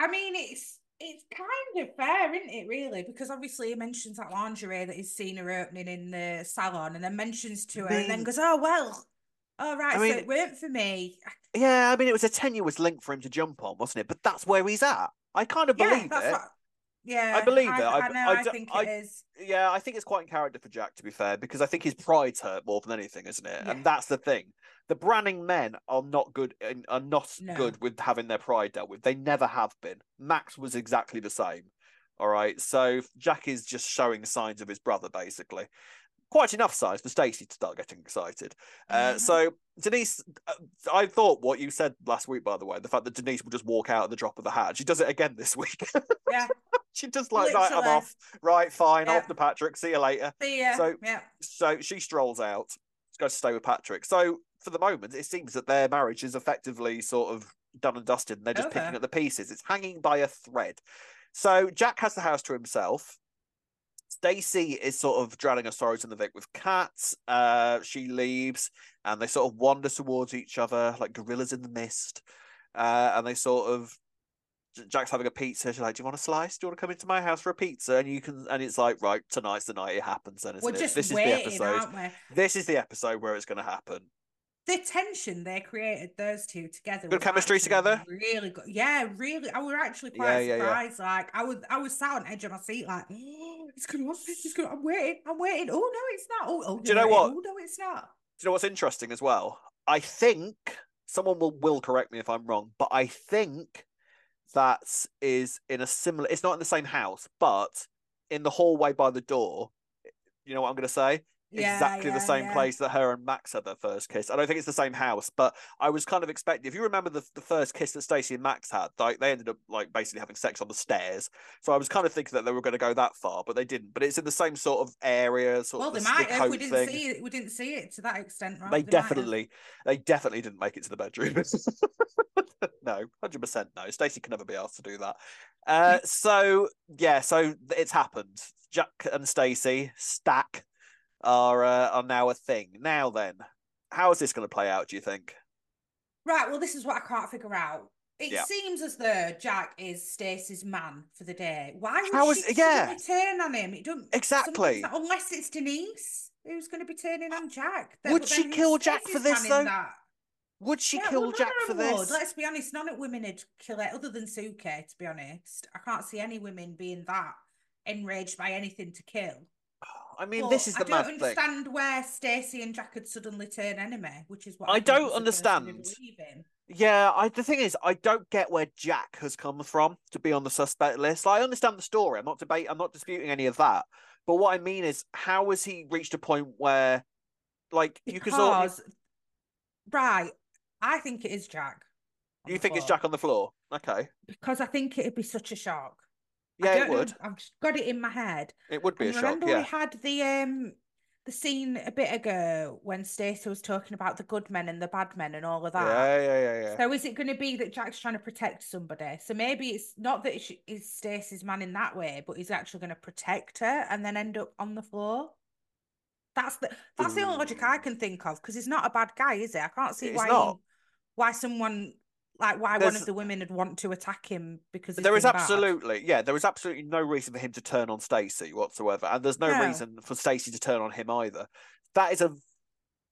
I mean, it's it's kind of fair, isn't it, really? Because obviously he mentions that lingerie that he's seen her opening in the salon, and then mentions to her, I mean, and then goes, oh, well, all right, I mean, so it weren't for me. Yeah, I mean, it was a tenuous link for him to jump on, wasn't it? But that's where he's at. I kind of believe yeah, that's it. What... Yeah, I believe I, it. I, I know. I, I think I, it is. Yeah, I think it's quite in character for Jack, to be fair, because I think his pride's hurt more than anything, isn't it? Yeah. And that's the thing. The Branning men are not good. In, are not no. good with having their pride dealt with. They never have been. Max was exactly the same. All right. So Jack is just showing signs of his brother, basically. Quite enough signs for Stacey to start getting excited. Mm-hmm. Uh, so Denise, uh, I thought what you said last week, by the way, the fact that Denise will just walk out at the drop of the hat. She does it again this week. Yeah. She just like, right, I'm off. Right, fine, yeah. Off to Patrick. See you later. See ya. So, yeah. So she strolls out. She's going to stay with Patrick. So for the moment, it seems that their marriage is effectively sort of done and dusted, and they're just okay. picking up the pieces. It's hanging by a thread. So Jack has the house to himself. Stacey is sort of drowning her sorrows in the Vic with cats. Uh, she leaves, and they sort of wander towards each other like gorillas in the mist. Uh, and they sort of... Jack's having a pizza. She's like, do you want a slice? Do you want to come into my house for a pizza? And you can, and it's like, right, tonight's the night it happens. And we're just this waiting, is the episode. Aren't we? This is the episode where it's going to happen. The tension they created, those two together, good chemistry together, really good. Yeah, really. I was actually quite yeah, surprised. Yeah, yeah. Like, I was, I was sat on the edge of my seat, like, oh, it's going to happen. It's going. I'm waiting. I'm waiting. Oh no, it's not. Oh, oh do you know what? Oh no, it's not. Do you know what's interesting as well? I think someone will will correct me if I'm wrong, but I think. That is in a similar, it's not in the same house, but in the hallway by the door, you know what I'm going to say? Yeah, exactly yeah, the same yeah. place that her and Max had their first kiss. I don't think it's the same house, but I was kind of expecting, if you remember the, the first kiss that Stacey and Max had, like they ended up like basically having sex on the stairs. So I was kind of thinking that they were going to go that far, but they didn't. But it's in the same sort of area. Sort well, of they might have. We didn't, see it. we didn't see it to that extent, right? They, they definitely, they definitely didn't make it to the bedroom. No, one hundred percent no. Stacey can never be asked to do that. Uh, so, yeah, so it's happened. Jack and Stacey stack are uh, are now a thing. Now then, how is this going to play out, do you think? Right, well, this is what I can't figure out. It yeah. seems as though Jack is Stacey's man for the day. Why would how she is, yeah. turn on him? It don't, exactly. Not, unless it's Denise who's going to be turning on Jack. Then, would she kill Jack Stacey's for this, though? That? Would she yeah, kill well, Jack for this? Would. Let's be honest, none of women would kill it, other than Suke, to be honest. I can't see any women being that enraged by anything to kill. I mean, but this is the mad thing. I don't understand thing. where Stacey and Jack had suddenly turned enemy, which is what I, I don't understand. Yeah, I, the thing is, I don't get where Jack has come from to be on the suspect list. Like, I understand the story. I'm not debate. I'm not disputing any of that. But what I mean is, how has he reached a point where, like, because, you could sort of... right. I think it is Jack. You think floor. it's Jack on the floor? Okay. Because I think it'd be such a shock. Yeah, it would. Know, I've just got it in my head. It would be and a remember shock, yeah. We had the um the scene a bit ago when Stacey was talking about the good men and the bad men and all of that. Yeah, yeah, yeah, yeah. So is it going to be that Jack's trying to protect somebody? So maybe it's not that it's Stacey's man in that way, but he's actually going to protect her and then end up on the floor? That's the that's Ooh. the only logic I can think of, because he's not a bad guy, is he? I can't see it's why not. He, why someone like why There's, one of the women would want to attack him because there is absolutely bad. yeah there is absolutely no reason for him to turn on Stacey whatsoever, and there's no, no. reason for Stacey to turn on him either. That is a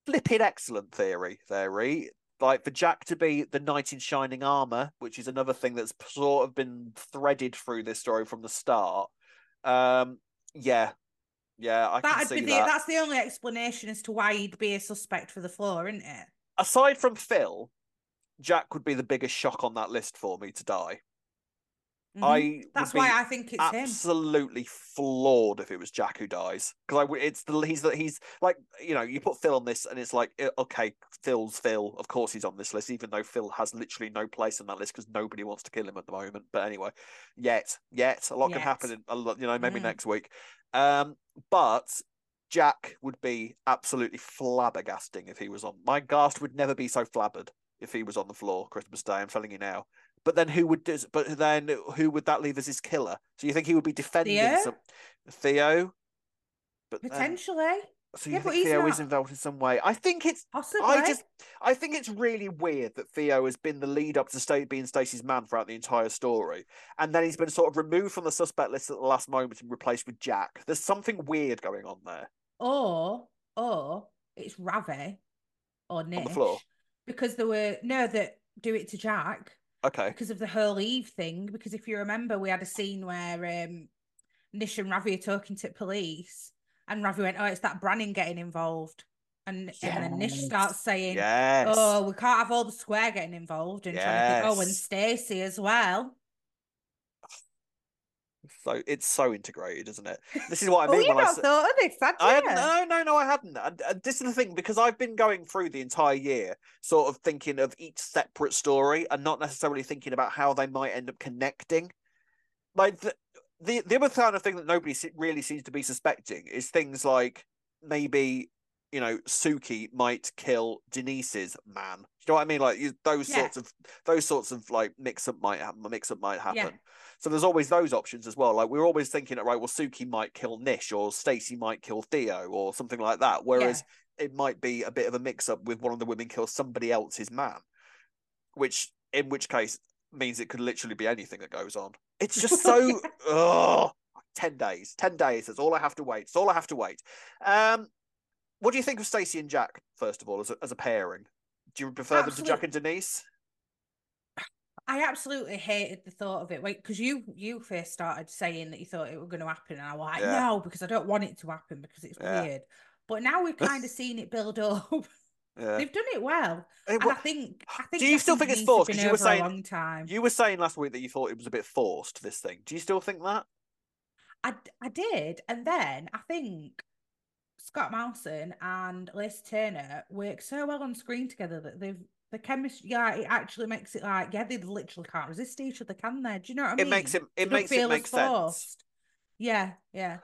flipping excellent theory there, Ree. Like, for Jack to be the knight in shining armor, which is another thing that's sort of been threaded through this story from the start. Um, yeah, yeah, I That'd can see be the, that. That's the only explanation as to why he'd be a suspect for the floor, isn't it? Aside from Phil. Jack would be the biggest shock on that list for me to die. Mm-hmm. I that's why I think it's absolutely him. flawed if it was Jack who dies, because I it's the he's that he's like, you know, you put Phil on this and it's like, okay, Phil's Phil, of course he's on this list, even though Phil has literally no place on that list because nobody wants to kill him at the moment. But anyway, yet yet a lot yet. can happen in a lot, you know, maybe mm. next week. Um, but. Jack would be absolutely flabbergasting if he was on. My ghast would never be so flabbered if he was on the floor Christmas Day. I'm telling you now. But then who would? But then who would that leave as his killer? Do you think he would be defending Theo? Some... Theo? But potentially. Um, so you yeah, think but Theo is involved in some way? I think it's possibly. I just I think it's really weird that Theo has been the lead up to St- being Stacey's man throughout the entire story, and then he's been sort of removed from the suspect list at the last moment and replaced with Jack. There's something weird going on there. Or or it's Ravi or Nish on the floor because there were no that do it to Jack. Okay. Because of the whole Eve thing. Because if you remember, we had a scene where um, Nish and Ravi are talking to police, and Ravi went, "Oh, it's that Brannan getting involved," and, yes. and then Nish starts saying, yes. "Oh, we can't have all the square getting involved," and yes. trying to think, "Oh, and Stacey as well." So it's so integrated, isn't it? This is what I mean. well, you when not I thought of this, I hadn't, no, no, no, I hadn't. And, and this is the thing, because I've been going through the entire year, sort of thinking of each separate story and not necessarily thinking about how they might end up connecting. Like the the, the other kind of thing that nobody really seems to be suspecting is things like maybe, you know, Suki might kill Denise's man. Do you know what I mean? Like those yeah. sorts of those sorts of like mix up might happen. Mix up might happen. Yeah. So there's always those options as well. Like we're always thinking, right, well, Suki might kill Nish or Stacey might kill Theo or something like that. Whereas yeah. it might be a bit of a mix up with one of the women kills somebody else's man, which in which case means it could literally be anything that goes on. It's just so oh, ten days, ten days. That's all I have to wait. It's all I have to wait. Um. What do you think of Stacey and Jack, first of all, as a, as a pairing? Do you prefer absolutely. them to Jack and Denise? I absolutely hated the thought of it. Wait, because you you first started saying that you thought it was going to happen, and I was like, yeah. no, because I don't want it to happen, because it's yeah. weird. But now we've kind of seen it build up. yeah. They've done it well. It, well and I think, I think... Do you Jack still think it's forced? Because you were saying, a long time. You were saying last week that you thought it was a bit forced, this thing. Do you still think that? I, I did, and then I think... Scott Maslen and Liz Turner work so well on screen together that they've the chemistry. Yeah, it actually makes it like yeah, they literally can't resist each other, can they? Do you know what I mean? It makes it it makes it make sense. Yeah, yeah.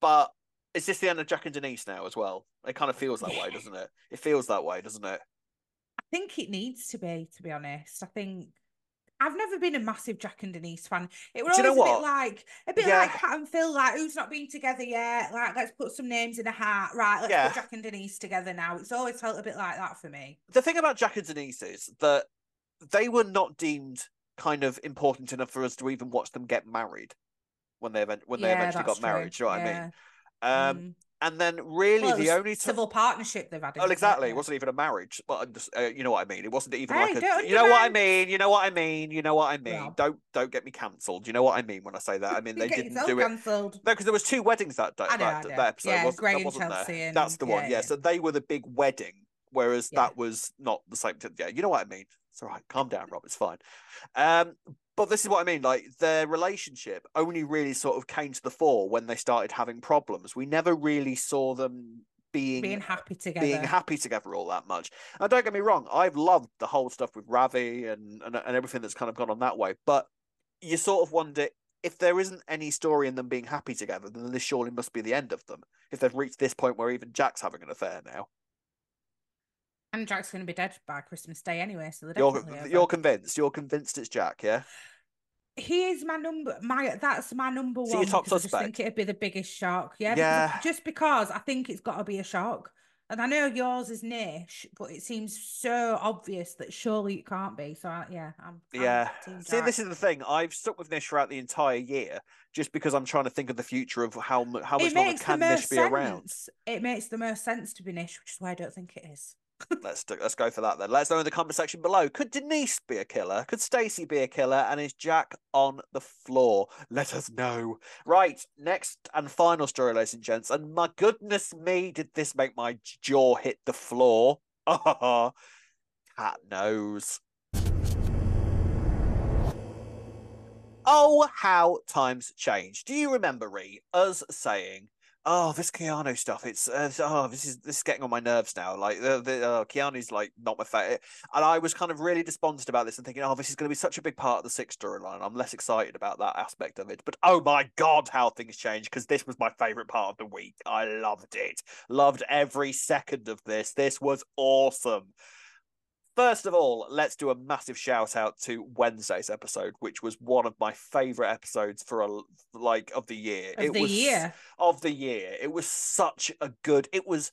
But is this the end of Jack and Denise now as well? It kind of feels that way, doesn't it? It feels that way, doesn't it? I think it needs to be. To be honest, I think. I've never been a massive Jack and Denise fan. It was always you know a bit like a bit yeah. like Pat and Phil, like who's not been together yet? Like let's put some names in a hat, right? Let's yeah. put Jack and Denise together now. It's always felt a bit like that for me. The thing about Jack and Denise is that they were not deemed kind of important enough for us to even watch them get married when they event when yeah, they eventually got true. married. You know what yeah. I mean? Um, mm. And then, really, well, the only civil partnership they've had. Oh, exactly. It, it wasn't even a marriage, but uh, you know what I mean. It wasn't even hey, like a. You know what I mean. You know what I mean. You know what I mean. Yeah. Don't don't get me cancelled. You know what I mean when I say that. I mean they didn't do it. Cancelled. No, because there was two weddings that day, I know, that, I know. that episode. Yeah, wasn't, Gray that wasn't and Chelsea. There. And, That's the yeah, one. Yeah. yeah. So they were the big wedding, whereas yeah. that was not the same. Yeah. You know what I mean. It's all right. Calm down, Rob. It's fine. Um, but this is what I mean. Like their relationship only really sort of came to the fore when they started having problems. We never really saw them being being happy together, being happy together all that much. And don't get me wrong, I've loved the whole stuff with Ravi and and, and everything that's kind of gone on that way. But you sort of wonder if there isn't any story in them being happy together, then this surely must be the end of them. If they've reached this point where even Jack's having an affair now. And Jack's going to be dead by Christmas Day anyway, so they're definitely over. You're convinced. You're convinced it's Jack, yeah. He is my number. My that's my number one. So your top suspect. I just think it'd be the biggest shock, yeah. yeah. Because, just because I think it's got to be a shock, and I know yours is Nish, but it seems so obvious that surely it can't be. So I, yeah, I'm. Yeah. I'm See, this is the thing. I've stuck with Nish throughout the entire year, just because I'm trying to think of the future of how how much longer can Nish be around. It makes the most sense to be Nish, which is why I don't think it is. let's do, let's go for that then. Let us know in the comment section below. Could Denise be a killer? Could Stacey be a killer? And is Jack on the floor? Let us know. Right, next and final story, ladies and gents. And my goodness me, did this make my jaw hit the floor? Cat knows. Oh, how times change. Do you remember, Ree, us saying, oh, this Keanu stuff, it's, uh, oh, this is this is getting on my nerves now. Like, the, the, uh, Keanu's, like, not my favourite. And I was kind of really despondent about this and thinking, oh, this is going to be such a big part of the Six storyline. I'm less excited about that aspect of it. But, oh, my God, how things change, because this was my favourite part of the week. I loved it. Loved every second of this. This was awesome. First of all, let's do a massive shout out to Wednesday's episode, which was one of my favorite episodes for a like of the year. Of it the was, year of the year. It was such a good. It was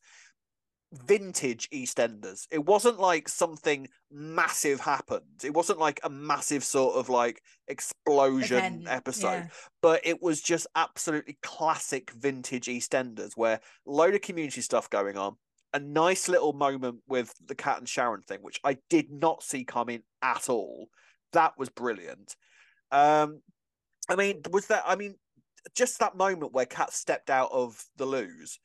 vintage EastEnders. It wasn't like something massive happened. It wasn't like a massive sort of like explosion Again, episode, yeah. but it was just absolutely classic vintage EastEnders, where load of community stuff going on. A nice little moment with the Kat and Sharon thing, which I did not see coming at all. That was brilliant. Um, I mean, was that? I mean, just that moment where Kat stepped out of the loos.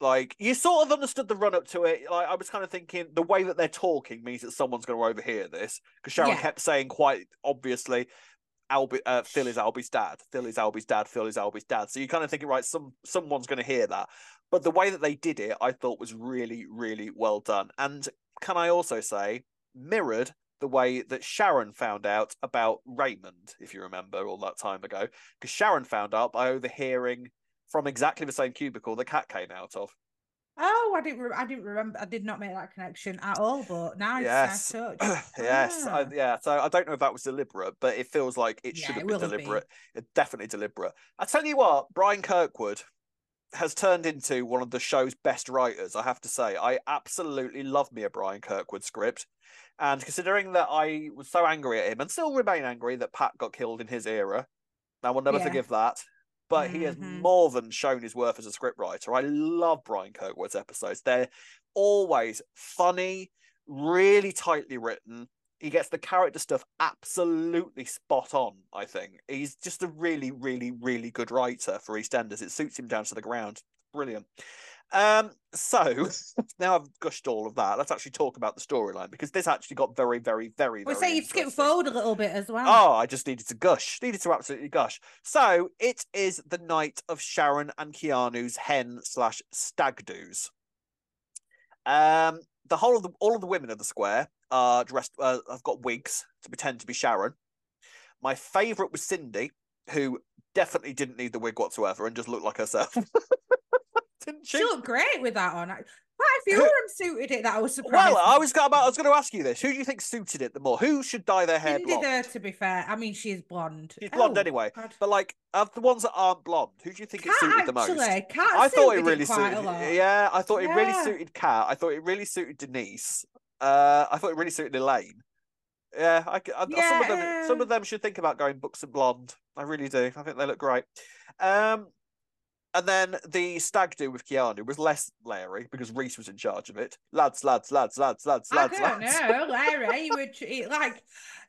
Like, you sort of understood the run up to it. Like, I was kind of thinking the way that they're talking means that someone's going to overhear this, because Sharon yeah. kept saying quite obviously, Albie, uh, Phil is Albie's dad. Phil is Albie's dad. Phil is Albie's dad. So you kind of think, right, some someone's going to hear that. But the way that they did it, I thought was really, really well done. And can I also say, mirrored the way that Sharon found out about Raymond, if you remember, all that time ago. Because Sharon found out by overhearing from exactly the same cubicle the Cat came out of. Oh, I didn't. Re- I didn't remember. I did not make that connection at all. But nice, yes, nice touch. yes, yeah. I, yeah. So I don't know if that was deliberate, but it feels like it yeah, should have been deliberate. Be. It's definitely deliberate. I tell you what, Brian Kirkwood has turned into one of the show's best writers, I have to say. I absolutely love me a Brian Kirkwood script. And considering that I was so angry at him and still remain angry that Pat got killed in his era, I will never yeah. forgive that. But mm-hmm. he has more than shown his worth as a scriptwriter. I love Brian Kirkwood's episodes. They're always funny, really tightly written. He gets the character stuff absolutely spot on, I think. He's just a really, really, really good writer for EastEnders. It suits him down to the ground. Brilliant. Um, so, now I've gushed all of that, let's actually talk about the storyline, because this actually got very, very, very, well, very so you've skipped forward a little bit as well. Oh, I just needed to gush. Needed to absolutely gush. So, it is the night of Sharon and Keanu's hen slash stag do's. Um, the whole of the, all of the women of the square are dressed, uh, I've got wigs to pretend to be Sharon. My favourite was Cindy, who definitely didn't need the wig whatsoever and just looked like herself. Didn't she? She looked great with that on. Quite a few of them suited it. That I was surprised. Well, I was about, I was going to ask you this. Who do you think suited it the more? Who should dye their hair Cindy blonde? There, to be fair, I mean, she is blonde. She's blonde oh, anyway. God. But like, of the ones that aren't blonde, who do you think Kat it suited actually, the most? Kat I thought it really it suited. Yeah, I thought yeah. it really suited Kat. I thought it really suited Denise. Uh, I thought it really suited Elaine. Yeah, I, I, yeah, some of them. Uh... Some of them should think about going books and blonde. I really do. I think they look great. Um. And then the stag do with Keanu was less Larry, because Reese was in charge of it. Lads, lads, lads, lads, lads, I lads, lads. I don't know, Larry. You would treat, like,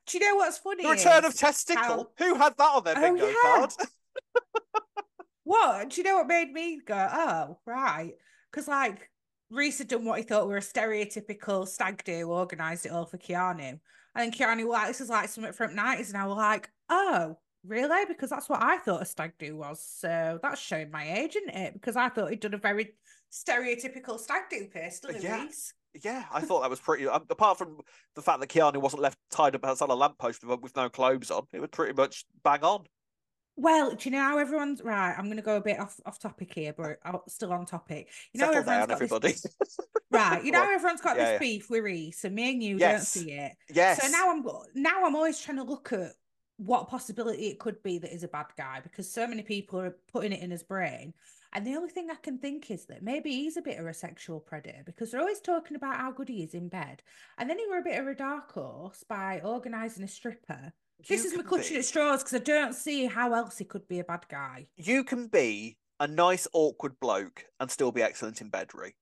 do you know what's funny? The return of testicle. How... Who had that on their oh, bingo yeah. card? What? Do you know what made me go? Oh, right, because like Reese had done what he thought were a stereotypical stag do, organised it all for Keanu, and then Keanu was like, "This is like something from nineties," and I was like, "Oh." Really? Because that's what I thought a stag do was. So that's showing my age, isn't it? Because I thought he'd done a very stereotypical stag do piece, didn't he, Reese? Yeah, I thought that was pretty... um, apart from the fact that Keanu wasn't left tied up outside a lamppost with, with no clothes on, it was pretty much bang on. Well, do you know how everyone's... Right, I'm going to go a bit off, off topic here, but I'm still on topic. You know, everyone's down, got everybody. This... Right, you know how everyone's got yeah, this yeah. beef with Reese, and me and you yes. don't see it. Yes. So now I'm now I'm always trying to look at what possibility it could be that is a bad guy, because so many people are putting it in his brain. And the only thing I can think is that maybe he's a bit of a sexual predator, because they're always talking about how good he is in bed. And then he were a bit of a dark horse by organising a stripper. You this is me clutching at straws, because I don't see how else he could be a bad guy. You can be a nice, awkward bloke and still be excellent in bedry.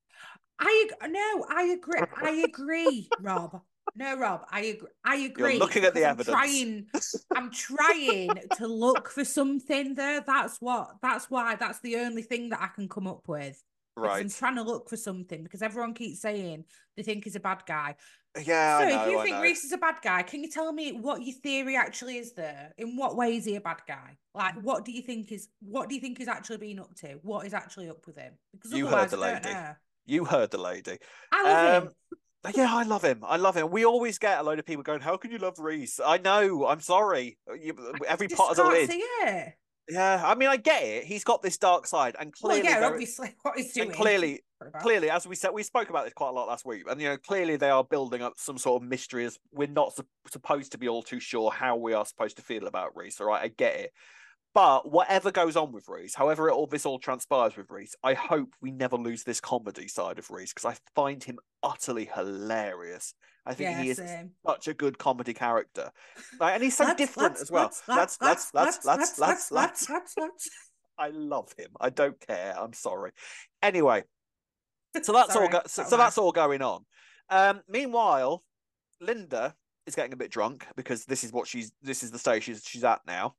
I, no, I agree. I agree, Rob. No, Rob, I agree. I agree. You're looking at the I'm evidence. Trying, I'm trying to look for something there. That's what. That's why. That's the only thing that I can come up with. Right. I'm trying to look for something, because everyone keeps saying they think he's a bad guy. Yeah, so I know, if you I think know. Reese is a bad guy, can you tell me what your theory actually is there? In what way is he a bad guy? Like, what do you think is? What do you think he's actually been up to? What is actually up with him? Because you heard the lady. You heard the lady. I love um, him. Yeah, I love him. I love him. We always get a load of people going, "How can you love Reese?" I know. I'm sorry. You, every pot of the lid. Yeah, I mean, I get it. He's got this dark side, and clearly, well, yeah, very, obviously, what he's doing. And clearly, clearly, as we said, we spoke about this quite a lot last week, and you know, clearly they are building up some sort of mystery. As we're not su supposed to be all too sure how we are supposed to feel about Reese. All right, I get it. But whatever goes on with Reese, however it, all this all transpires with Reese, I hope we never lose this comedy side of Reese, because I find him utterly hilarious. I think yeah, he is same. such a good comedy character. Like, and he's so different as well. That's that's that's that's that's that's that's I love him. I don't care. I'm sorry. Anyway, so that's sorry, all go so, that so that's all going on. Um meanwhile, Linda is getting a bit drunk because this is what she's this is the stage she's she's at now.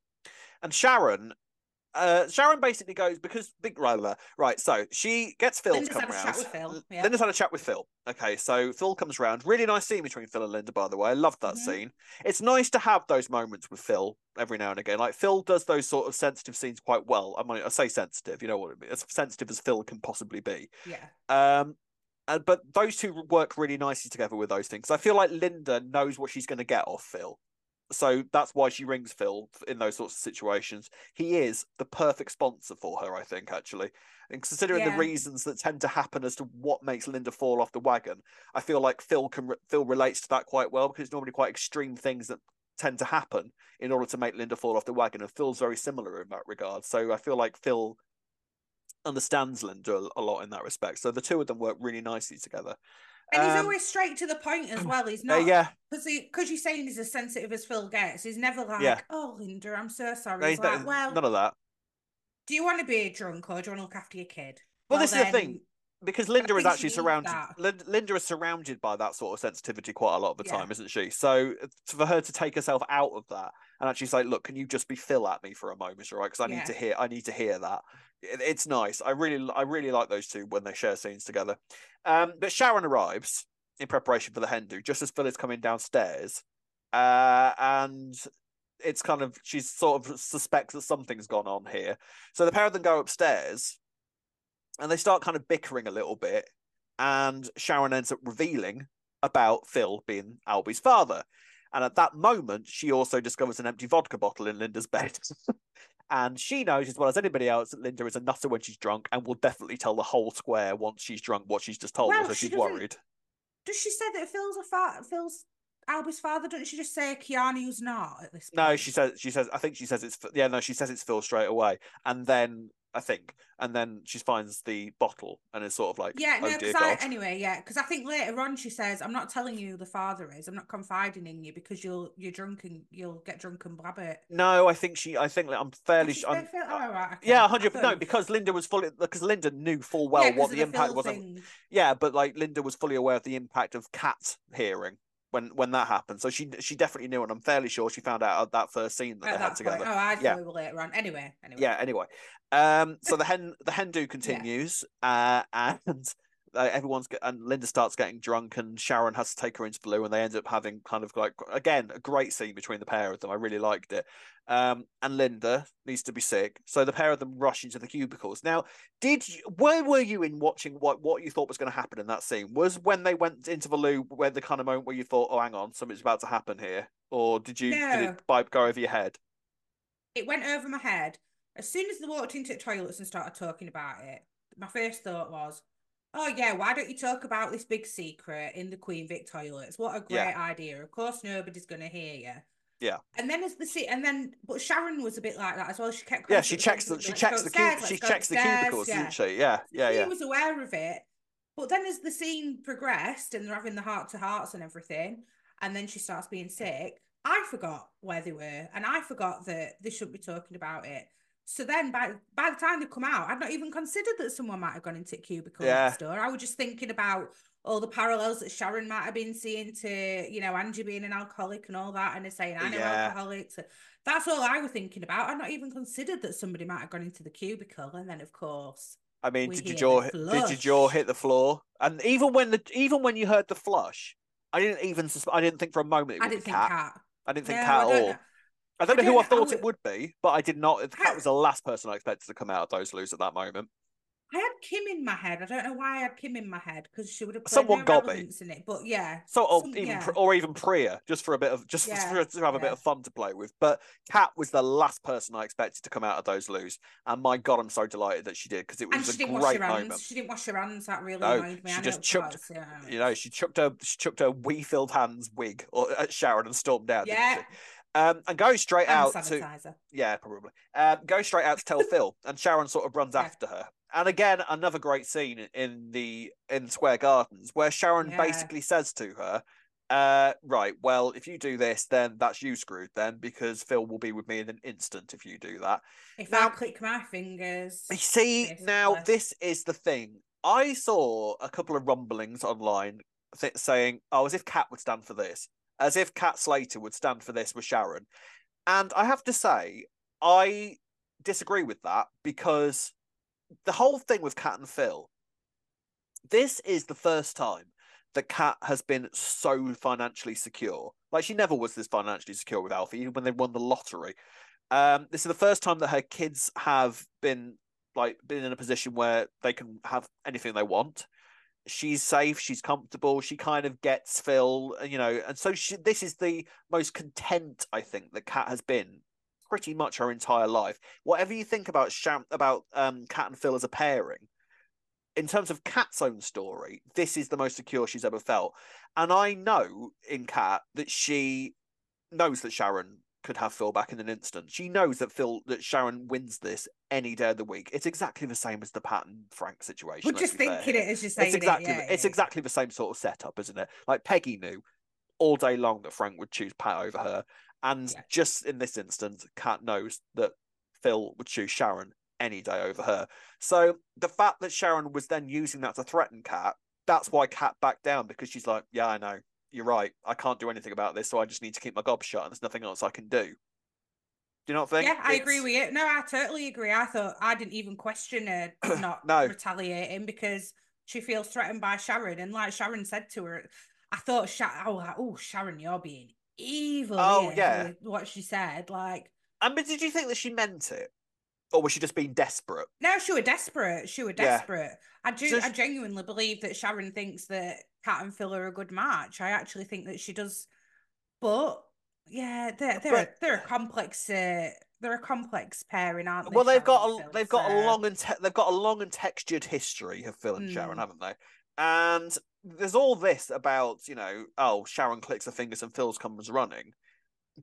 And Sharon Uh, Sharon basically goes because big rather right. So she gets Phil Linda's to come round. Phil. Yeah. Linda's had a chat with Phil. Okay, so Phil comes round. Really nice scene between Phil and Linda, by the way. I love that mm-hmm. scene. It's nice to have those moments with Phil every now and again. Like Phil does those sort of sensitive scenes quite well. I mean, I say sensitive. You know what I mean? As sensitive as Phil can possibly be. Yeah. Um. And but those two work really nicely together with those things. I feel like Linda knows what she's going to get off Phil. So that's why she rings Phil in those sorts of situations. He is the perfect sponsor for her, I think, actually. And considering yeah. the reasons that tend to happen as to what makes Linda fall off the wagon, I feel like Phil can Phil relates to that quite well, because it's normally quite extreme things that tend to happen in order to make Linda fall off the wagon. And Phil's very similar in that regard. So I feel like Phil understands Linda a lot in that respect. So the two of them work really nicely together. And he's um, always straight to the point as well. He's not, uh, yeah, because you're saying he's as sensitive as Phil gets. He's never like, yeah. oh, Linda, I'm so sorry. No, he's like, not, well, none of that. Do you want to be a drunk or do you want to look after your kid? Well, well this then, is the thing, because Linda is actually surrounded. Linda, Linda is surrounded by that sort of sensitivity quite a lot of the yeah. time, isn't she? So for her to take herself out of that and actually say, "Look, can you just be Phil at me for a moment, all right? Because I yeah. need to hear, I need to hear that." It's nice. I really, I really like those two when they share scenes together. Um, but Sharon arrives in preparation for the hen do just as Phil is coming downstairs, uh, and it's kind of she sort of suspects that something's gone on here. So the pair of them go upstairs, and they start kind of bickering a little bit, and Sharon ends up revealing about Phil being Albie's father, and at that moment she also discovers an empty vodka bottle in Linda's bed. And she knows, as well as anybody else, that Linda is a nutter when she's drunk and will definitely tell the whole square once she's drunk what she's just told. Well, so she she's worried. Does she say that Phil's a fa Phil's Albie's father? Doesn't she just say Keanu's not at this point? No, she says. She says. I think she says it's. Yeah, no, she says it's Phil straight away, and then I think, and then she finds the bottle and is sort of like, yeah, oh, no, dear I, God. Anyway, yeah, because I think later on she says, "I'm not telling you who the father is. I'm not confiding in you because you'll you're drunk and you'll get drunk and blab it." No, I think she. I think like, I'm fairly. She I'm, feel, oh, right, yeah, hundred. No, because Linda was fully because Linda knew full well yeah, what the, the impact was. On, yeah, but like Linda was fully aware of the impact of Kat hearing when when that happened. So she she definitely knew, and I'm fairly sure she found out at that first scene that at they had together. Point. Oh, I yeah. knew later on. Anyway, anyway. Yeah, anyway. Um. So the hen the hen do continues, yeah. uh, and uh, everyone's and Linda starts getting drunk, and Sharon has to take her into the loo, and they end up having kind of like again a great scene between the pair of them. I really liked it. Um. And Linda needs to be sick, so the pair of them rush into the cubicles. Now, did you, where were you in watching what what you thought was going to happen in that scene? Was when they went into the loo where the kind of moment where you thought, oh, hang on, something's about to happen here, or did you no. did it go over your head? It went over my head. As soon as they walked into the toilets and started talking about it, my first thought was, oh, yeah, why don't you talk about this big secret in the Queen Vic toilets? What a great yeah. idea. Of course, nobody's going to hear you. Yeah. And then as the see, and then, but Sharon was a bit like that as well. She kept, yeah, she checks the, she checks the, she checks the cubicles, yeah. didn't she? Yeah. Yeah. She yeah. was aware of it. But then as the scene progressed and they're having the heart to hearts and everything, and then she starts being sick, I forgot where they were. And I forgot that they shouldn't be talking about it. So then by by the time they come out, I'd not even considered that someone might have gone into a cubicle yeah. next door. I was just thinking about all the parallels that Sharon might have been seeing to, you know, Angie being an alcoholic and all that, and they're saying, I know yeah. alcoholics. That's all I was thinking about. I'd not even considered that somebody might have gone into the cubicle. And then, of course, I mean, did your jaw did your jaw hit the floor? And even when the even when you heard the flush, I didn't even I didn't think for a moment it would be Cat. I didn't think Cat at all. I don't know I don't who I thought know. it would be, but I did not. Cat was the last person I expected to come out of those loos at that moment. I had Kim in my head. I don't know why I had Kim in my head, because she would have played someone got me in it, but yeah, so or some, even yeah. or even Priya, just for a bit of just yeah. for, to have yeah. a bit of fun to play with. But Kat was the last person I expected to come out of those loos, and my God, I'm so delighted that she did, because it was a great moment. She didn't wash her hands. That really no, annoyed me. She I just chucked, was, yeah. you know, she chucked her she chucked her wee filled hands wig or at Sharon and stormed out. Yeah. Didn't she? Um, and going straight and out to yeah, probably um, going straight out to tell Phil, and Sharon sort of runs yeah. after her. And again, another great scene in the in Square Gardens, where Sharon yeah. basically says to her, uh, "Right, well, if you do this, then that's you screwed, then, because Phil will be with me in an instant if you do that." If now, I click my fingers, you see. Basically. Now this is the thing. I saw a couple of rumblings online th saying, "Oh, as if Kat would stand for this." As if Kat Slater would stand for this with Sharon. And I have to say, I disagree with that, because the whole thing with Kat and Phil, this is the first time that Kat has been so financially secure. Like, she never was this financially secure with Alfie, even when they won the lottery. Um, this is the first time that her kids have been, like, been in a position where they can have anything they want. She's safe, she's comfortable, she kind of gets Phil, you know, and so she, this is the most content, I think, that Kat has been pretty much her entire life. Whatever you think about Sham, about um, Kat and Phil as a pairing, in terms of Kat's own story, this is the most secure she's ever felt. And I know in Kat that she knows that Sharon could have Phil back in an instant. She knows that Phil that Sharon wins this any day of the week. It's exactly the same as the Pat and Frank situation. We're just thinking it as you're saying it's exactly, it. Yeah, it's yeah. exactly the same sort of setup, isn't it? Like, Peggy knew all day long that Frank would choose Pat over her, and yeah. just in this instance, Kat knows that Phil would choose Sharon any day over her. So the fact that Sharon was then using that to threaten Kat, that's why Kat backed down, because she's like, yeah, I know. You're right, I can't do anything about this, so I just need to keep my gob shut, and there's nothing else I can do. Do you not think? Yeah, I it's... agree with you. No, I totally agree. I thought I didn't even question her not no. retaliating, because she feels threatened by Sharon. And like Sharon said to her, I thought, Sha I was like, oh, Sharon, you're being evil. Oh, yeah. What she said, like. And but did you think that she meant it? Or was she just being desperate? No, she was desperate. She was desperate. Yeah. I do. So she... I genuinely believe that Sharon thinks that Kat and Phil are a good match. I actually think that she does, but yeah, they're they're but... they're a complex uh, they're a complex pairing, aren't they? Well, they've Sharon got a Phil, they've got so... a long and they've got a long and textured history of Phil and mm. Sharon, haven't they? And there's all this about, you know, oh, Sharon clicks her fingers and Phil's comes running.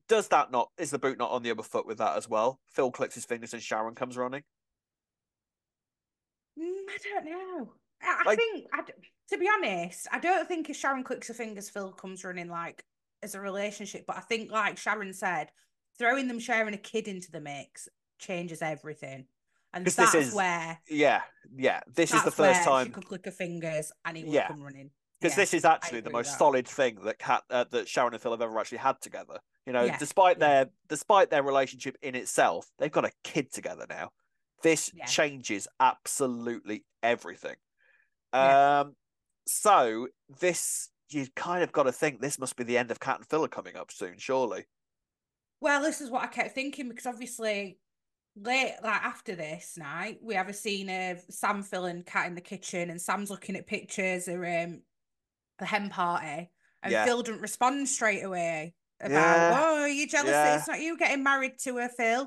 Does that not, is the boot not on the other foot with that as well? Phil clicks his fingers and Sharon comes running? Mm, I don't know. I, like, I think, I, to be honest, I don't think if Sharon clicks her fingers, Phil comes running, like, as a relationship. But I think, like Sharon said, throwing them sharing a kid into the mix changes everything. And that's this is, where... Yeah, yeah. This is the first time... she could click her fingers and he would yeah. come running. Because yeah, this is actually the most solid thing that Kat, uh, that Sharon and Phil have ever actually had together. You know, yeah, despite yeah. their despite their relationship in itself, they've got a kid together now. This yeah. changes absolutely everything. Yeah. Um, so this, you kind of got to think this must be the end of Kat and Phil coming up soon, surely. Well, this is what I kept thinking, because obviously, late like after this night, we have a scene of Sam, Phil, and Kat in the kitchen, and Sam's looking at pictures of um, the hen party, and yeah. Phil didn't respond straight away. About, yeah. oh, you're jealous yeah. that it's not you getting married to her, Phil.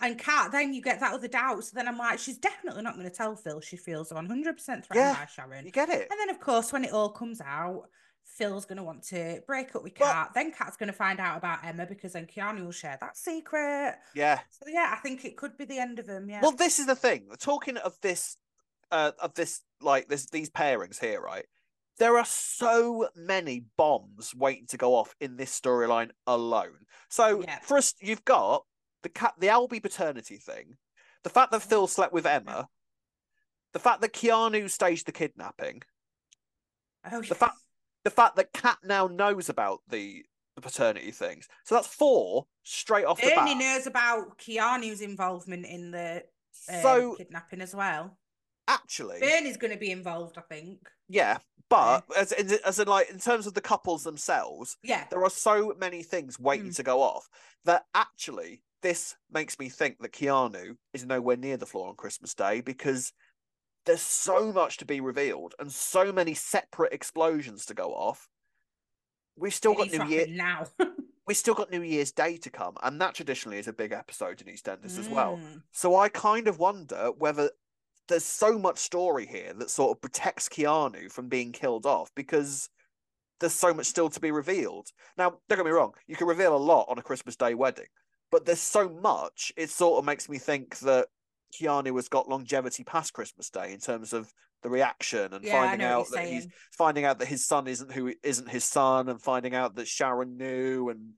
And Kat, then you get that other doubt. So then I'm like, she's definitely not going to tell Phil she feels one hundred percent threatened yeah. by Sharon. You get it. And then, of course, when it all comes out, Phil's going to want to break up with Kat. But then Kat's going to find out about Emma, because then Keanu will share that secret. Yeah. So, yeah, I think it could be the end of them, yeah. Well, this is the thing. Talking of this, uh, of this, like, this, these pairings here, right? There are so many bombs waiting to go off in this storyline alone. So yeah. first, you've got the cat, the Albie paternity thing, the fact that Phil slept with Emma, the fact that Keanu staged the kidnapping, oh, the yes. fact the fact that Kat now knows about the, the paternity things. So that's four straight off Ernie the bat. Ernie knows about Keanu's involvement in the uh, so, kidnapping as well. Actually, Bernie's going to be involved, I think. Yeah, but yeah. as in, as in like in terms of the couples themselves, yeah, there are so many things waiting mm. to go off that actually this makes me think that Keanu is nowhere near the floor on Christmas Day, because there's so much to be revealed and so many separate explosions to go off. We've still got New Year now. We've still got New Year's Day to come, and that traditionally is a big episode in EastEnders mm. as well. So I kind of wonder whether there's so much story here that sort of protects Keanu from being killed off, because there's so much still to be revealed. Now, don't get me wrong, you can reveal a lot on a Christmas Day wedding, but there's so much, it sort of makes me think that Keanu has got longevity past Christmas Day in terms of the reaction and yeah, finding out that saying. he's finding out that his son isn't who isn't his son, and finding out that Sharon knew, and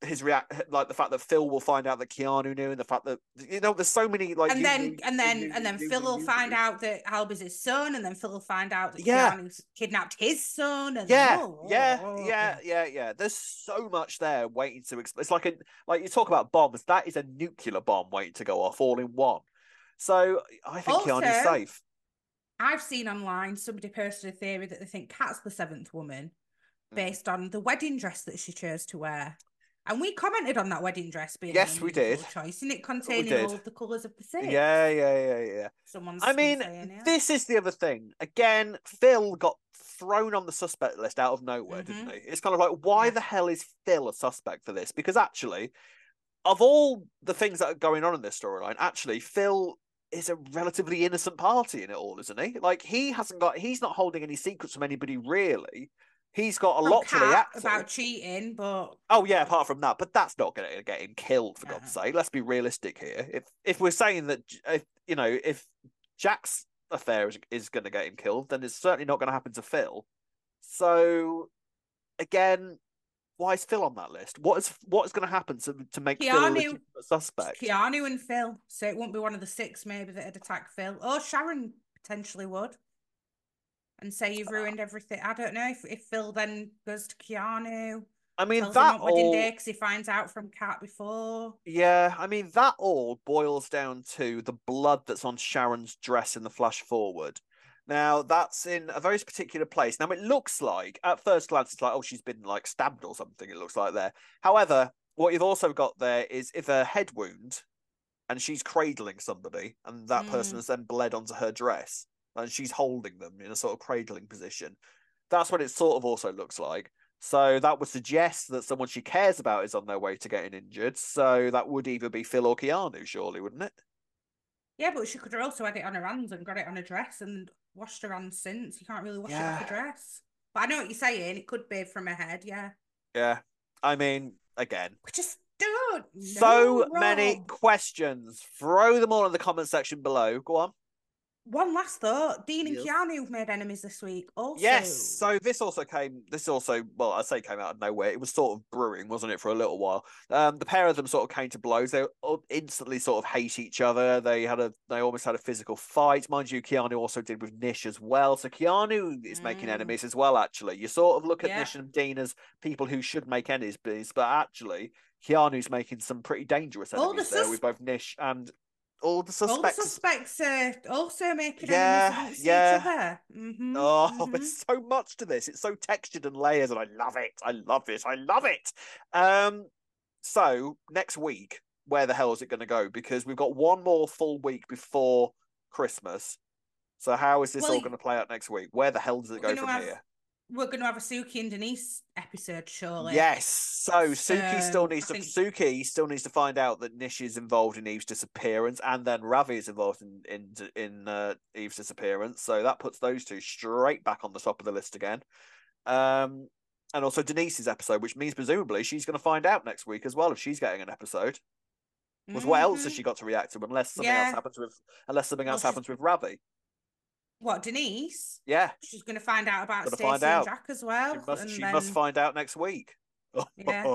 his react like the fact that Phil will find out that Keanu knew, and the fact that, you know, there's so many like and then knew, and then knew, and then knew, Phil will find knew. out that Albert's his son, and then Phil will find out that yeah. Keanu's kidnapped his son, and yeah oh, yeah oh, yeah yeah yeah there's so much there waiting to exp- it's like a like you talk about bombs, that is a nuclear bomb waiting to go off all in one. So I think also, Keanu's safe. I've seen online somebody posted a theory that they think Kat's the seventh woman based mm. on the wedding dress that she chose to wear. And we commented on that wedding dress being yes, we did. choice, and it containing all the colours of the six. Yeah, yeah, yeah, yeah. Someone's I mean, saying, yeah. this is the other thing. Again, Phil got thrown on the suspect list out of nowhere, mm-hmm. didn't he? It's kind of like, why yeah. the hell is Phil a suspect for this? Because actually, of all the things that are going on in this storyline, actually, Phil is a relatively innocent party in it all, isn't he? Like, he hasn't got, he's not holding any secrets from anybody, really. He's got a lot to react to. About cheating, but... Oh, yeah, apart from that. But that's not going to get him killed, for yeah. God's sake. Let's be realistic here. If if we're saying that, if, you know, if Jack's affair is, is going to get him killed, then it's certainly not going to happen to Phil. So, again, why is Phil on that list? What is what is going to happen to to make Keanu, Phil a suspect? Keanu and Phil. So it won't be one of the six, maybe, that had attacked Phil. Or Sharon potentially would. And say you've ruined everything. I don't know if, if Phil then goes to Keanu. I mean, tells that him on all... wedding day because he finds out from Kat before. Yeah, I mean, that all boils down to the blood that's on Sharon's dress in the flash forward. Now, that's in a very particular place. Now, it looks like, at first glance, it's like, oh, she's been, like, stabbed or something, it looks like there. However, what you've also got there is if a head wound and she's cradling somebody and that mm. person has then bled onto her dress, and she's holding them in a sort of cradling position. That's what it sort of also looks like. So that would suggest that someone she cares about is on their way to getting injured. So that would either be Phil or Keanu, surely, wouldn't it? Yeah, but she could have also had it on her hands and got it on her dress and washed her hands since. You can't really wash yeah. it off her dress. But I know what you're saying. It could be from her head, yeah. Yeah. I mean, again. We just don't know. So wrong. Many questions. Throw them all in the comment section below. Go on. One last thought, Dean and yeah. Keanu made enemies this week also. Yes, so this also came, this also, well, I say came out of nowhere. It was sort of brewing, wasn't it, for a little while. Um, the pair of them sort of came to blows. They instantly sort of hate each other. They had a, they almost had a physical fight. Mind you, Keanu also did with Nish as well. So Keanu is mm. making enemies as well, actually. You sort of look at yeah. Nish and Dean as people who should make enemies, but actually, Keanu's making some pretty dangerous enemies the there sus- with both Nish and... All the suspects. All the suspects are also making yeah, enemies against yeah. each other. Mm-hmm, oh, mm-hmm. There's so much to this. It's so textured and layers, and I love it. I love it. I love it. Um, so next week, where the hell is it going to go? Because we've got one more full week before Christmas. So how is this well, all going to play out next week? Where the hell does it go from have, here? We're going to have a Suki and Denise episode, surely. Yes. So, so Suki still needs I to think... Suki still needs to find out that Nish is involved in Eve's disappearance, and then Ravi is involved in in in uh, Eve's disappearance. So that puts those two straight back on the top of the list again. Um, and also Denise's episode, which means presumably she's going to find out next week as well if she's getting an episode. Was mm-hmm. what else has she got to react to? Unless something yeah. else happens with unless something else well, happens with Ravi. What, Denise? Yeah. She's going to find out about Stacey and Jack as well. She must, and she then... must find out next week. Yeah.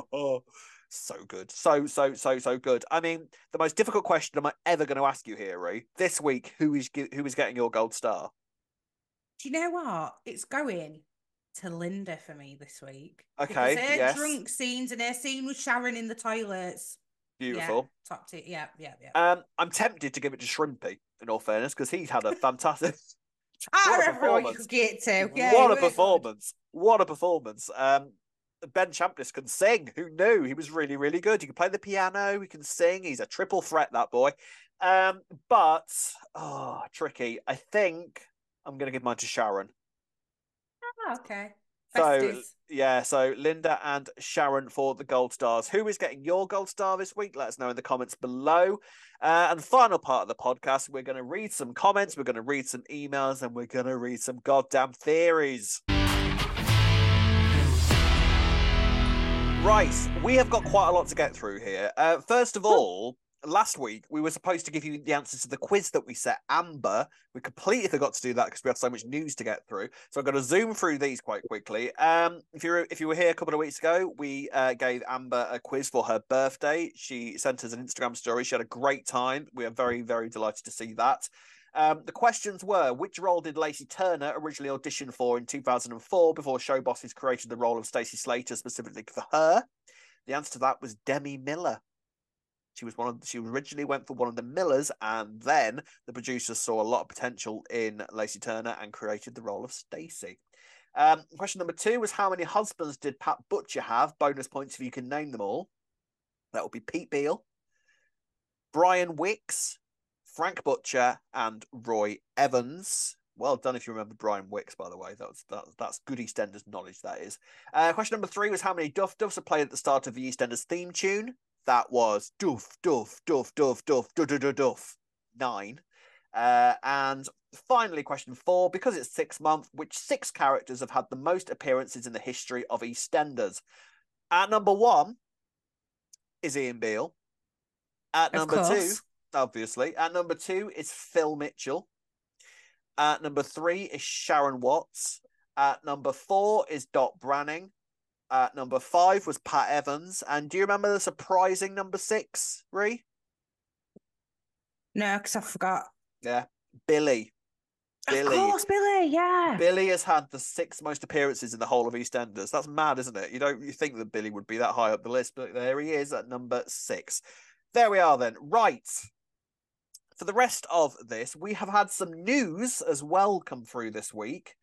So good. So, so, so, so good. I mean, the most difficult question am I ever going to ask you here, Ree. This week, who is who is getting your gold star? Do you know what? It's going to Linda for me this week. Okay, because her yes. drunk scenes and her scene with Sharon in the toilets. Beautiful. Yeah, top two. Yeah, yeah, yeah. Um, I'm tempted to give it to Shrimpy, in all fairness, because he's had a fantastic... What I a performance! You could get to. Yeah, what a performance! Good. What a performance! Um, Ben Champness can sing. Who knew? He was really, really good. He can play the piano. He can sing. He's a triple threat, that boy. Um, but, oh, tricky. I think I'm going to give mine to Sharon. Oh, okay. So, yeah, so Linda and Sharon for the gold stars. Who is getting your gold star this week? Let us know in the comments below. Uh, and the final part of the podcast, we're going to read some comments, we're going to read some emails, and we're going to read some goddamn theories. Right, we have got quite a lot to get through here. Uh, first of all, last week, we were supposed to give you the answers to the quiz that we set Amber. We completely forgot to do that because we had so much news to get through. So I'm going to zoom through these quite quickly. Um, if you if you were here a couple of weeks ago, we uh, gave Amber a quiz for her birthday. She sent us an Instagram story. She had a great time. We are very, very delighted to see that. Um, the questions were, which role did Lacey Turner originally audition for in two thousand four before show bosses created the role of Stacey Slater specifically for her? The answer to that was Demi Miller. She was one of, she originally went for one of the Millers, and then the producers saw a lot of potential in Lacey Turner and created the role of Stacey. Um, question number two was, how many husbands did Pat Butcher have? Bonus points if you can name them all. That would be Pete Beale, Brian Wicks, Frank Butcher, and Roy Evans. Well done if you remember Brian Wicks, by the way. That was, that, that's good EastEnders knowledge, that is. Uh, question number three was, how many Duff Duffs are played at the start of the EastEnders theme tune? That was Duff, Duff, Duff, Duff, Duff, Duff, Duff, Duff, nine. Uh, and finally, question four, because it's six month, which six characters have had the most appearances in the history of EastEnders? At number one is Ian Beale. At number two, obviously. At number two is Phil Mitchell. At number three is Sharon Watts. At number four is Dot Branning. At number five was Pat Evans. And do you remember the surprising number six, Ree? No, because I forgot. Yeah. Billy. Billy. Of course, Billy, yeah. Billy has had the six most appearances in the whole of EastEnders. That's mad, isn't it? You don't you think that Billy would be that high up the list, but there he is at number six. There we are then. Right. For the rest of this, we have had some news as well come through this week.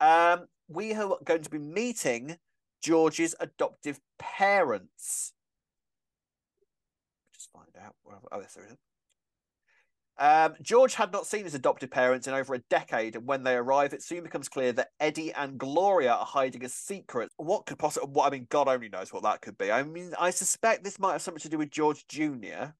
Um, we are going to be meeting George's adoptive parents. Just find out. Oh, yes, there it is. Um, George had not seen his adoptive parents in over a decade, and when they arrive, it soon becomes clear that Eddie and Gloria are hiding a secret. What could possibly? What I mean, God only knows what that could be. I mean, I suspect this might have something to do with George Junior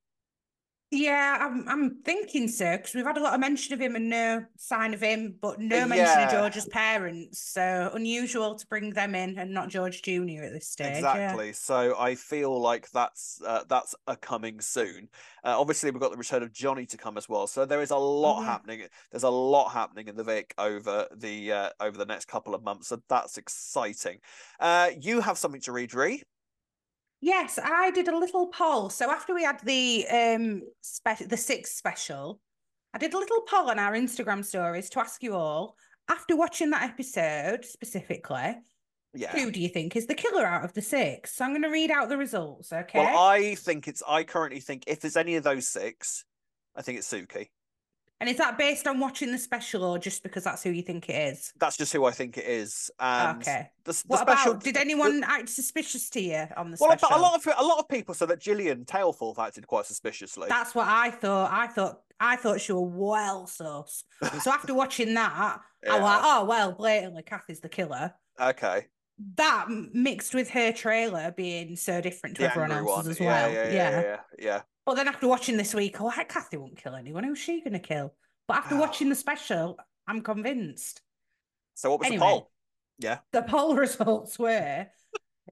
Yeah, I'm, I'm thinking so, because we've had a lot of mention of him and no sign of him, but no mention yeah. of George's parents. So unusual to bring them in and not George Junior at this stage. Exactly. Yeah. So I feel like that's uh, that's a coming soon. Uh, obviously, we've got the return of Johnny to come as well. So there is a lot mm-hmm. happening. There's a lot happening in the Vic over the uh, over the next couple of months. So that's exciting. Uh, you have something to read, Ree? Yes, I did a little poll. So after we had the um spe- the sixth special, I did a little poll on our Instagram stories to ask you all, after watching that episode specifically, yeah. who do you think is the killer out of the six? So I'm going to read out the results, okay? Well, I think it's, I currently think if there's any of those six, I think it's Suki. And is that based on watching the special or just because that's who you think it is? That's just who I think it is. And okay. The, the what special... about, did anyone the... act suspicious to you on the well, special? Well, a lot of a lot of people said that Gillian Taylforth acted quite suspiciously. That's what I thought. I thought I thought she was well sus. So after watching that, yeah. I was like, oh well, blatantly Kathy's the killer. Okay. That mixed with her trailer being so different to the everyone else's one. as yeah, well. Yeah, yeah, yeah, yeah. yeah, yeah. But then after watching this week, oh, Kathy won't kill anyone. Who's she going to kill? But after oh. watching the special, I'm convinced. So what was anyway, the poll? Yeah. The poll results were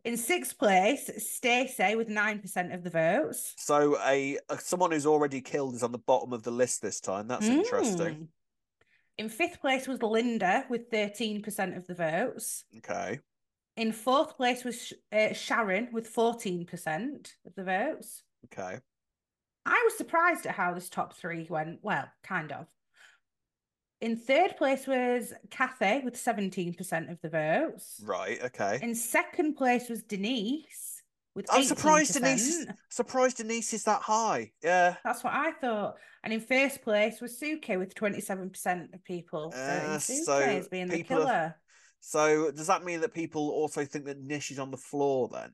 in sixth place, Stacey with nine percent of the votes. So a, a someone who's already killed is on the bottom of the list this time. That's mm. interesting. In fifth place was Linda with thirteen percent of the votes. Okay. In fourth place was uh, Sharon with fourteen percent of the votes. Okay. I was surprised at how this top three went. Well, kind of. In third place was Kathy with seventeen percent of the votes. Right, okay. In second place was Denise with eighteen percent. I'm surprised Denise, surprised Denise is that high. Yeah. That's what I thought. And in first place was Suki with twenty-seven percent of people. So uh, Suki so is being the killer. Have, So does that mean that people also think that Nish is on the floor then?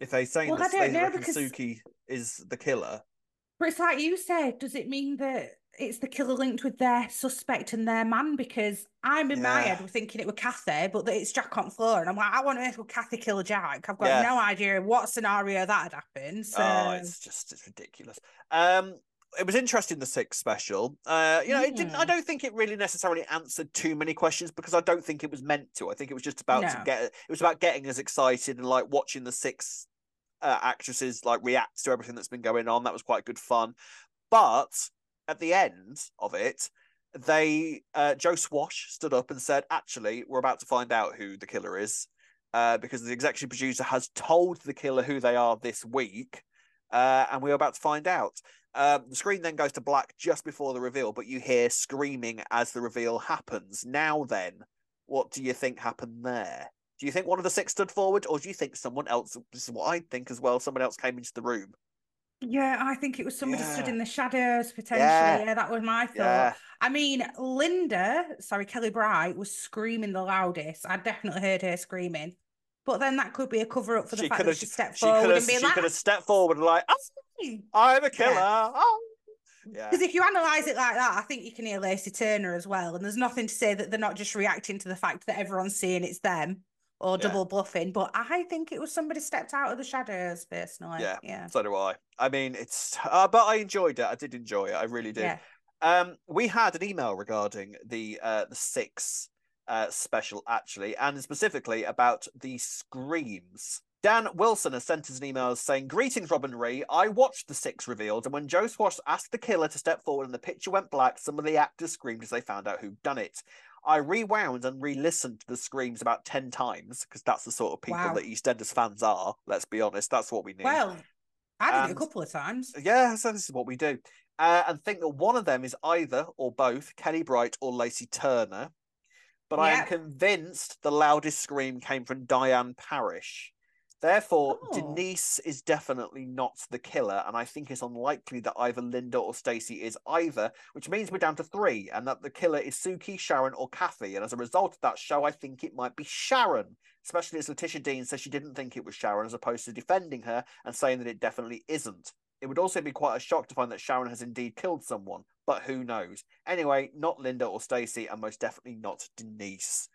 If they're saying well, that they reckon because... Suki is the killer. But it's like you said, does it mean that it's the killer linked with their suspect and their man? Because I'm in yeah. my head thinking it was Kathy, but that it's Jack on the floor. And I'm like, I want to know if Kathy killed Jack. I've got yeah. no idea what scenario that had happened. So. Oh, it's just, it's ridiculous. Um, it was interesting, the Six special. Uh, you know, mm. it didn't, I don't think it really necessarily answered too many questions because I don't think it was meant to. I think it was just about no. to get, it was about getting us excited and like watching the Six uh, actresses like react to everything that's been going on. That was quite good fun. But at the end of it, they uh, Joe Swash stood up and said, actually, we're about to find out who the killer is uh, because the executive producer has told the killer who they are this week uh, and we're about to find out. Um, the screen then goes to black just before the reveal, but you hear screaming as the reveal happens. Now then, what do you think happened there? Do you think one of the Six stood forward, or do you think someone else, this is what I think as well, someone else came into the room? Yeah, I think it was somebody yeah. stood in the shadows, potentially. Yeah, yeah that was my thought. Yeah. I mean, Linda, sorry, Kelly Bright, was screaming the loudest. I definitely heard her screaming. But then that could be a cover-up for the she fact that she stepped she forward and being She like, could have stepped forward and like, oh, I'm a killer. Yeah. Oh. Because yeah. if you analyse it like that, I think you can hear Lacey Turner as well. And there's nothing to say that they're not just reacting to the fact that everyone's seeing it's them. Or double yeah. bluffing, but I think it was somebody stepped out of the shadows personally. Yeah, yeah. So do I. I mean, it's... Uh, but I enjoyed it. I did enjoy it. I really did. Yeah. Um, we had an email regarding the uh, the Six uh, special, actually, and specifically about the screams. Dan Wilson has sent us an email saying, greetings, Rob and Ree. I watched the Six revealed, and when Joe Swash asked the killer to step forward and the picture went black, some of the actors screamed as they found out who'd done it. I rewound and re-listened to the screams about ten times because that's the sort of people wow. that EastEnders fans are. Let's be honest, that's what we need. Well, I did and, it a couple of times. Yeah, so this is what we do. Uh, and think that one of them is either or both Kelly Bright or Lacey Turner. But yep. I am convinced the loudest scream came from Diane Parish. Therefore, oh. Denise is definitely not the killer, and I think it's unlikely that either Linda or Stacey is either, which means we're down to three, and that the killer is Suki, Sharon, or Kathy. And as a result of that show, I think it might be Sharon, especially as Letitia Dean says she didn't think it was Sharon, as opposed to defending her and saying that it definitely isn't. It would also be quite a shock to find that Sharon has indeed killed someone, but who knows? Anyway, not Linda or Stacey, and most definitely not Denise.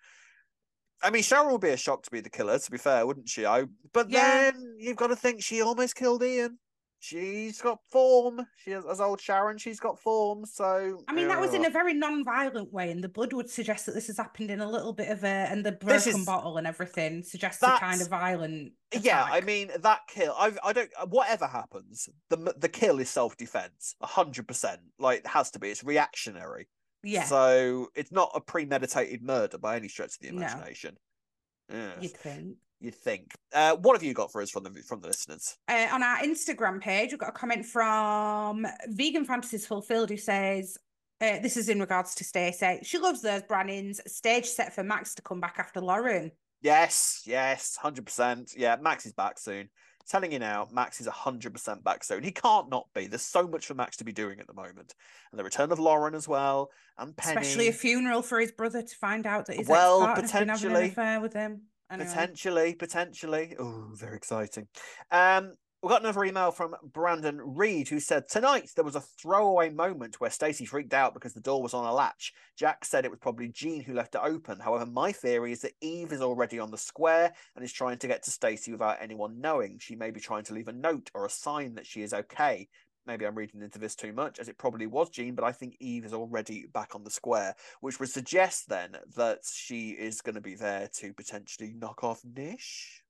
I mean, Sharon would be a shock to be the killer, to be fair, wouldn't she? I, but yeah. then you've got to think she almost killed Ian. She's got form. She has, as old Sharon, she's got form. So I mean, yeah. that was in a very non-violent way, and the blood would suggest that this has happened in a little bit of a and the broken is, bottle and everything suggests a kind of violent. Attack. Yeah, I mean that kill. I I don't. Whatever happens, the the kill is self-defense, a hundred percent. Like it has to be. It's reactionary. Yeah. So it's not a premeditated murder by any stretch of the imagination. No. Yes. You'd think. You'd think. Uh, what have you got for us from the from the listeners? Uh, on our Instagram page, we've got a comment from Vegan Fantasies Fulfilled who says, uh, this is in regards to Stacey. She loves those Brannings. Stage set for Max to come back after Lauren. Yes, yes, one hundred percent. Yeah, Max is back soon. Telling you now, Max is one hundred percent back soon. He can't not be. There's so much for Max to be doing at the moment. And the return of Lauren as well, and Penny. Especially a funeral for his brother to find out that his well, ex-partner's been having an affair with him. Anyway. Potentially, potentially. Oh, very exciting. Um, we got another email from Brandon Reed, who said, tonight there was a throwaway moment where Stacey freaked out because the door was on a latch. Jack said it was probably Jean who left it open. However, my theory is that Eve is already on the square and is trying to get to Stacey without anyone knowing. She may be trying to leave a note or a sign that she is okay. Maybe I'm reading into this too much, as it probably was Jean, but I think Eve is already back on the square, which would suggest then that she is going to be there to potentially knock off Nish.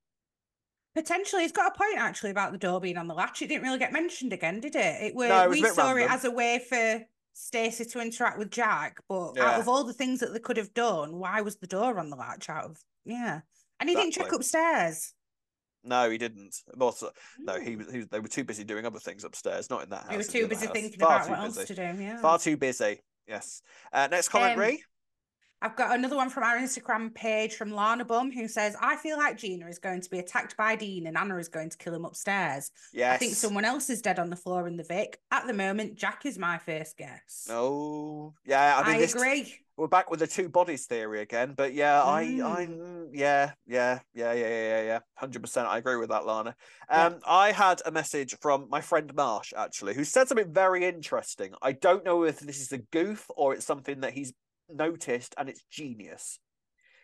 Potentially, he's got a point, actually, about the door being on the latch. It didn't really get mentioned again, did it? It was, no, it was we saw random. It as a way for Stacey to interact with Jack, but yeah. out of all the things that they could have done, why was the door on the latch out of... Yeah. And he exactly. didn't check upstairs. No, he didn't. Also, no, he, he they were too busy doing other things upstairs, not in that house. They were too busy thinking Far about what busy. else to do, yeah. Far too busy, yes. Uh, next comment, um, Ree. I've got another one from our Instagram page from Lana Bum who says, I feel like Gina is going to be attacked by Dean and Anna is going to kill him upstairs. Yes. I think someone else is dead on the floor in the Vic. At the moment, Jack is my first guess. Oh, yeah. I, mean, I this, agree. We're back with the two bodies theory again, but yeah, mm. I, I, yeah, yeah, yeah, yeah, yeah, yeah, one hundred percent. I agree with that, Lana. Um, yeah. I had a message from my friend Marsh, actually, who said something very interesting. I don't know if this is a goof or it's something that he's noticed, and it's genius.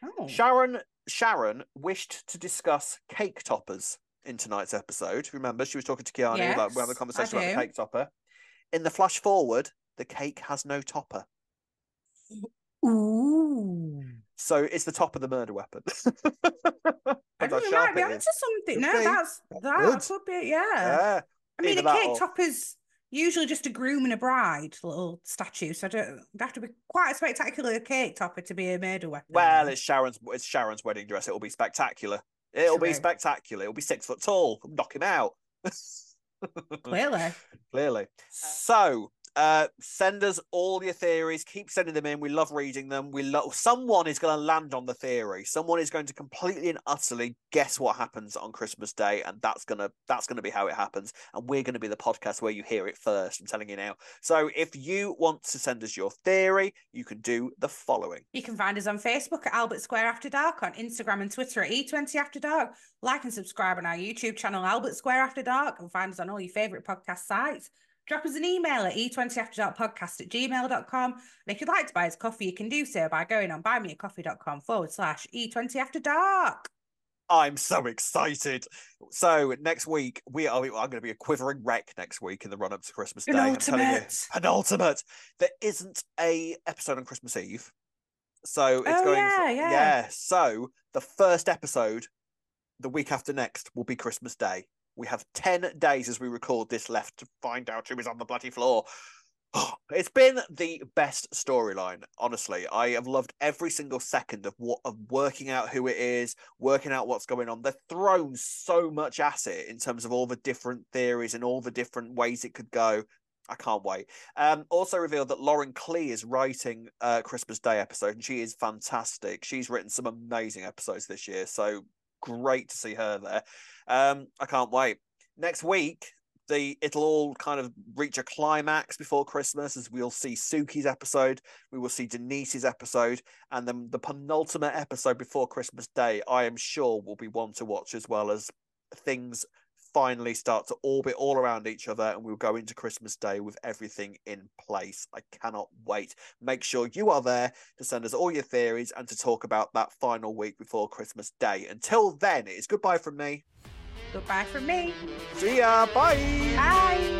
Oh. Sharon, Sharon wished to discuss cake toppers in tonight's episode. Remember, she was talking to Keanu yes, about we have a conversation about the cake topper. In the flash forward, the cake has no topper. Ooh. So it's the top of the murder weapon. I think we might be onto something. No, that's that could be, yeah. yeah. I mean, a cake topper's usually just a groom and a bride little statue, so I don't it'd have to be quite a spectacular cake topper to be a murder weapon. Well, it's Sharon's it's Sharon's wedding dress. It'll be spectacular. It'll True. be spectacular. It'll be six foot tall. Knock him out. Clearly. Clearly. So Uh, send us all your theories. Keep sending them in. We love reading them. We love. Someone is going to land on the theory. Someone is going to completely and utterly guess what happens on Christmas Day, and that's gonna that's gonna be how it happens. And we're going to be the podcast where you hear it first. I'm telling you now. So if you want to send us your theory, you can do the following. You can find us on Facebook at Albert Square After Dark, on Instagram and Twitter at E twenty After Dark. Like and subscribe on our YouTube channel, Albert Square After Dark, and find us on all your favourite podcast sites. Drop us an email at e twenty after dark podcast at gmail dot com. And if you'd like to buy us coffee, you can do so by going on buymeacoffee.com forward slash E20 After Dark. I'm so excited. So next week, we are I'm going to be a quivering wreck next week in the run-up to Christmas Day. I'm telling you, penultimate. There isn't a episode on Christmas Eve. So it's oh, going... Yeah, for, yeah. yeah, so the first episode, the week after next, will be Christmas Day. We have ten days as we record this left to find out who is on the bloody floor. Oh, it's been the best storyline, honestly. I have loved every single second of what of working out who it is, working out what's going on. They've thrown so much at it in terms of all the different theories and all the different ways it could go. I can't wait. Um, also revealed that Lauren Clee is writing a Christmas Day episode, and she is fantastic. She's written some amazing episodes this year, so... great to see her there. um I can't wait. Next week the it'll all kind of reach a climax before Christmas, as we'll see Suki's episode, we will see Denise's episode, and then the penultimate episode before Christmas Day I am sure will be one to watch, as well as things finally start to orbit all around each other, and we'll go into Christmas Day with everything in place. I cannot wait. Make sure you are there to send us all your theories and to talk about that final week before Christmas Day. Until then, it's goodbye from me. Goodbye from me. See ya. Bye. Bye.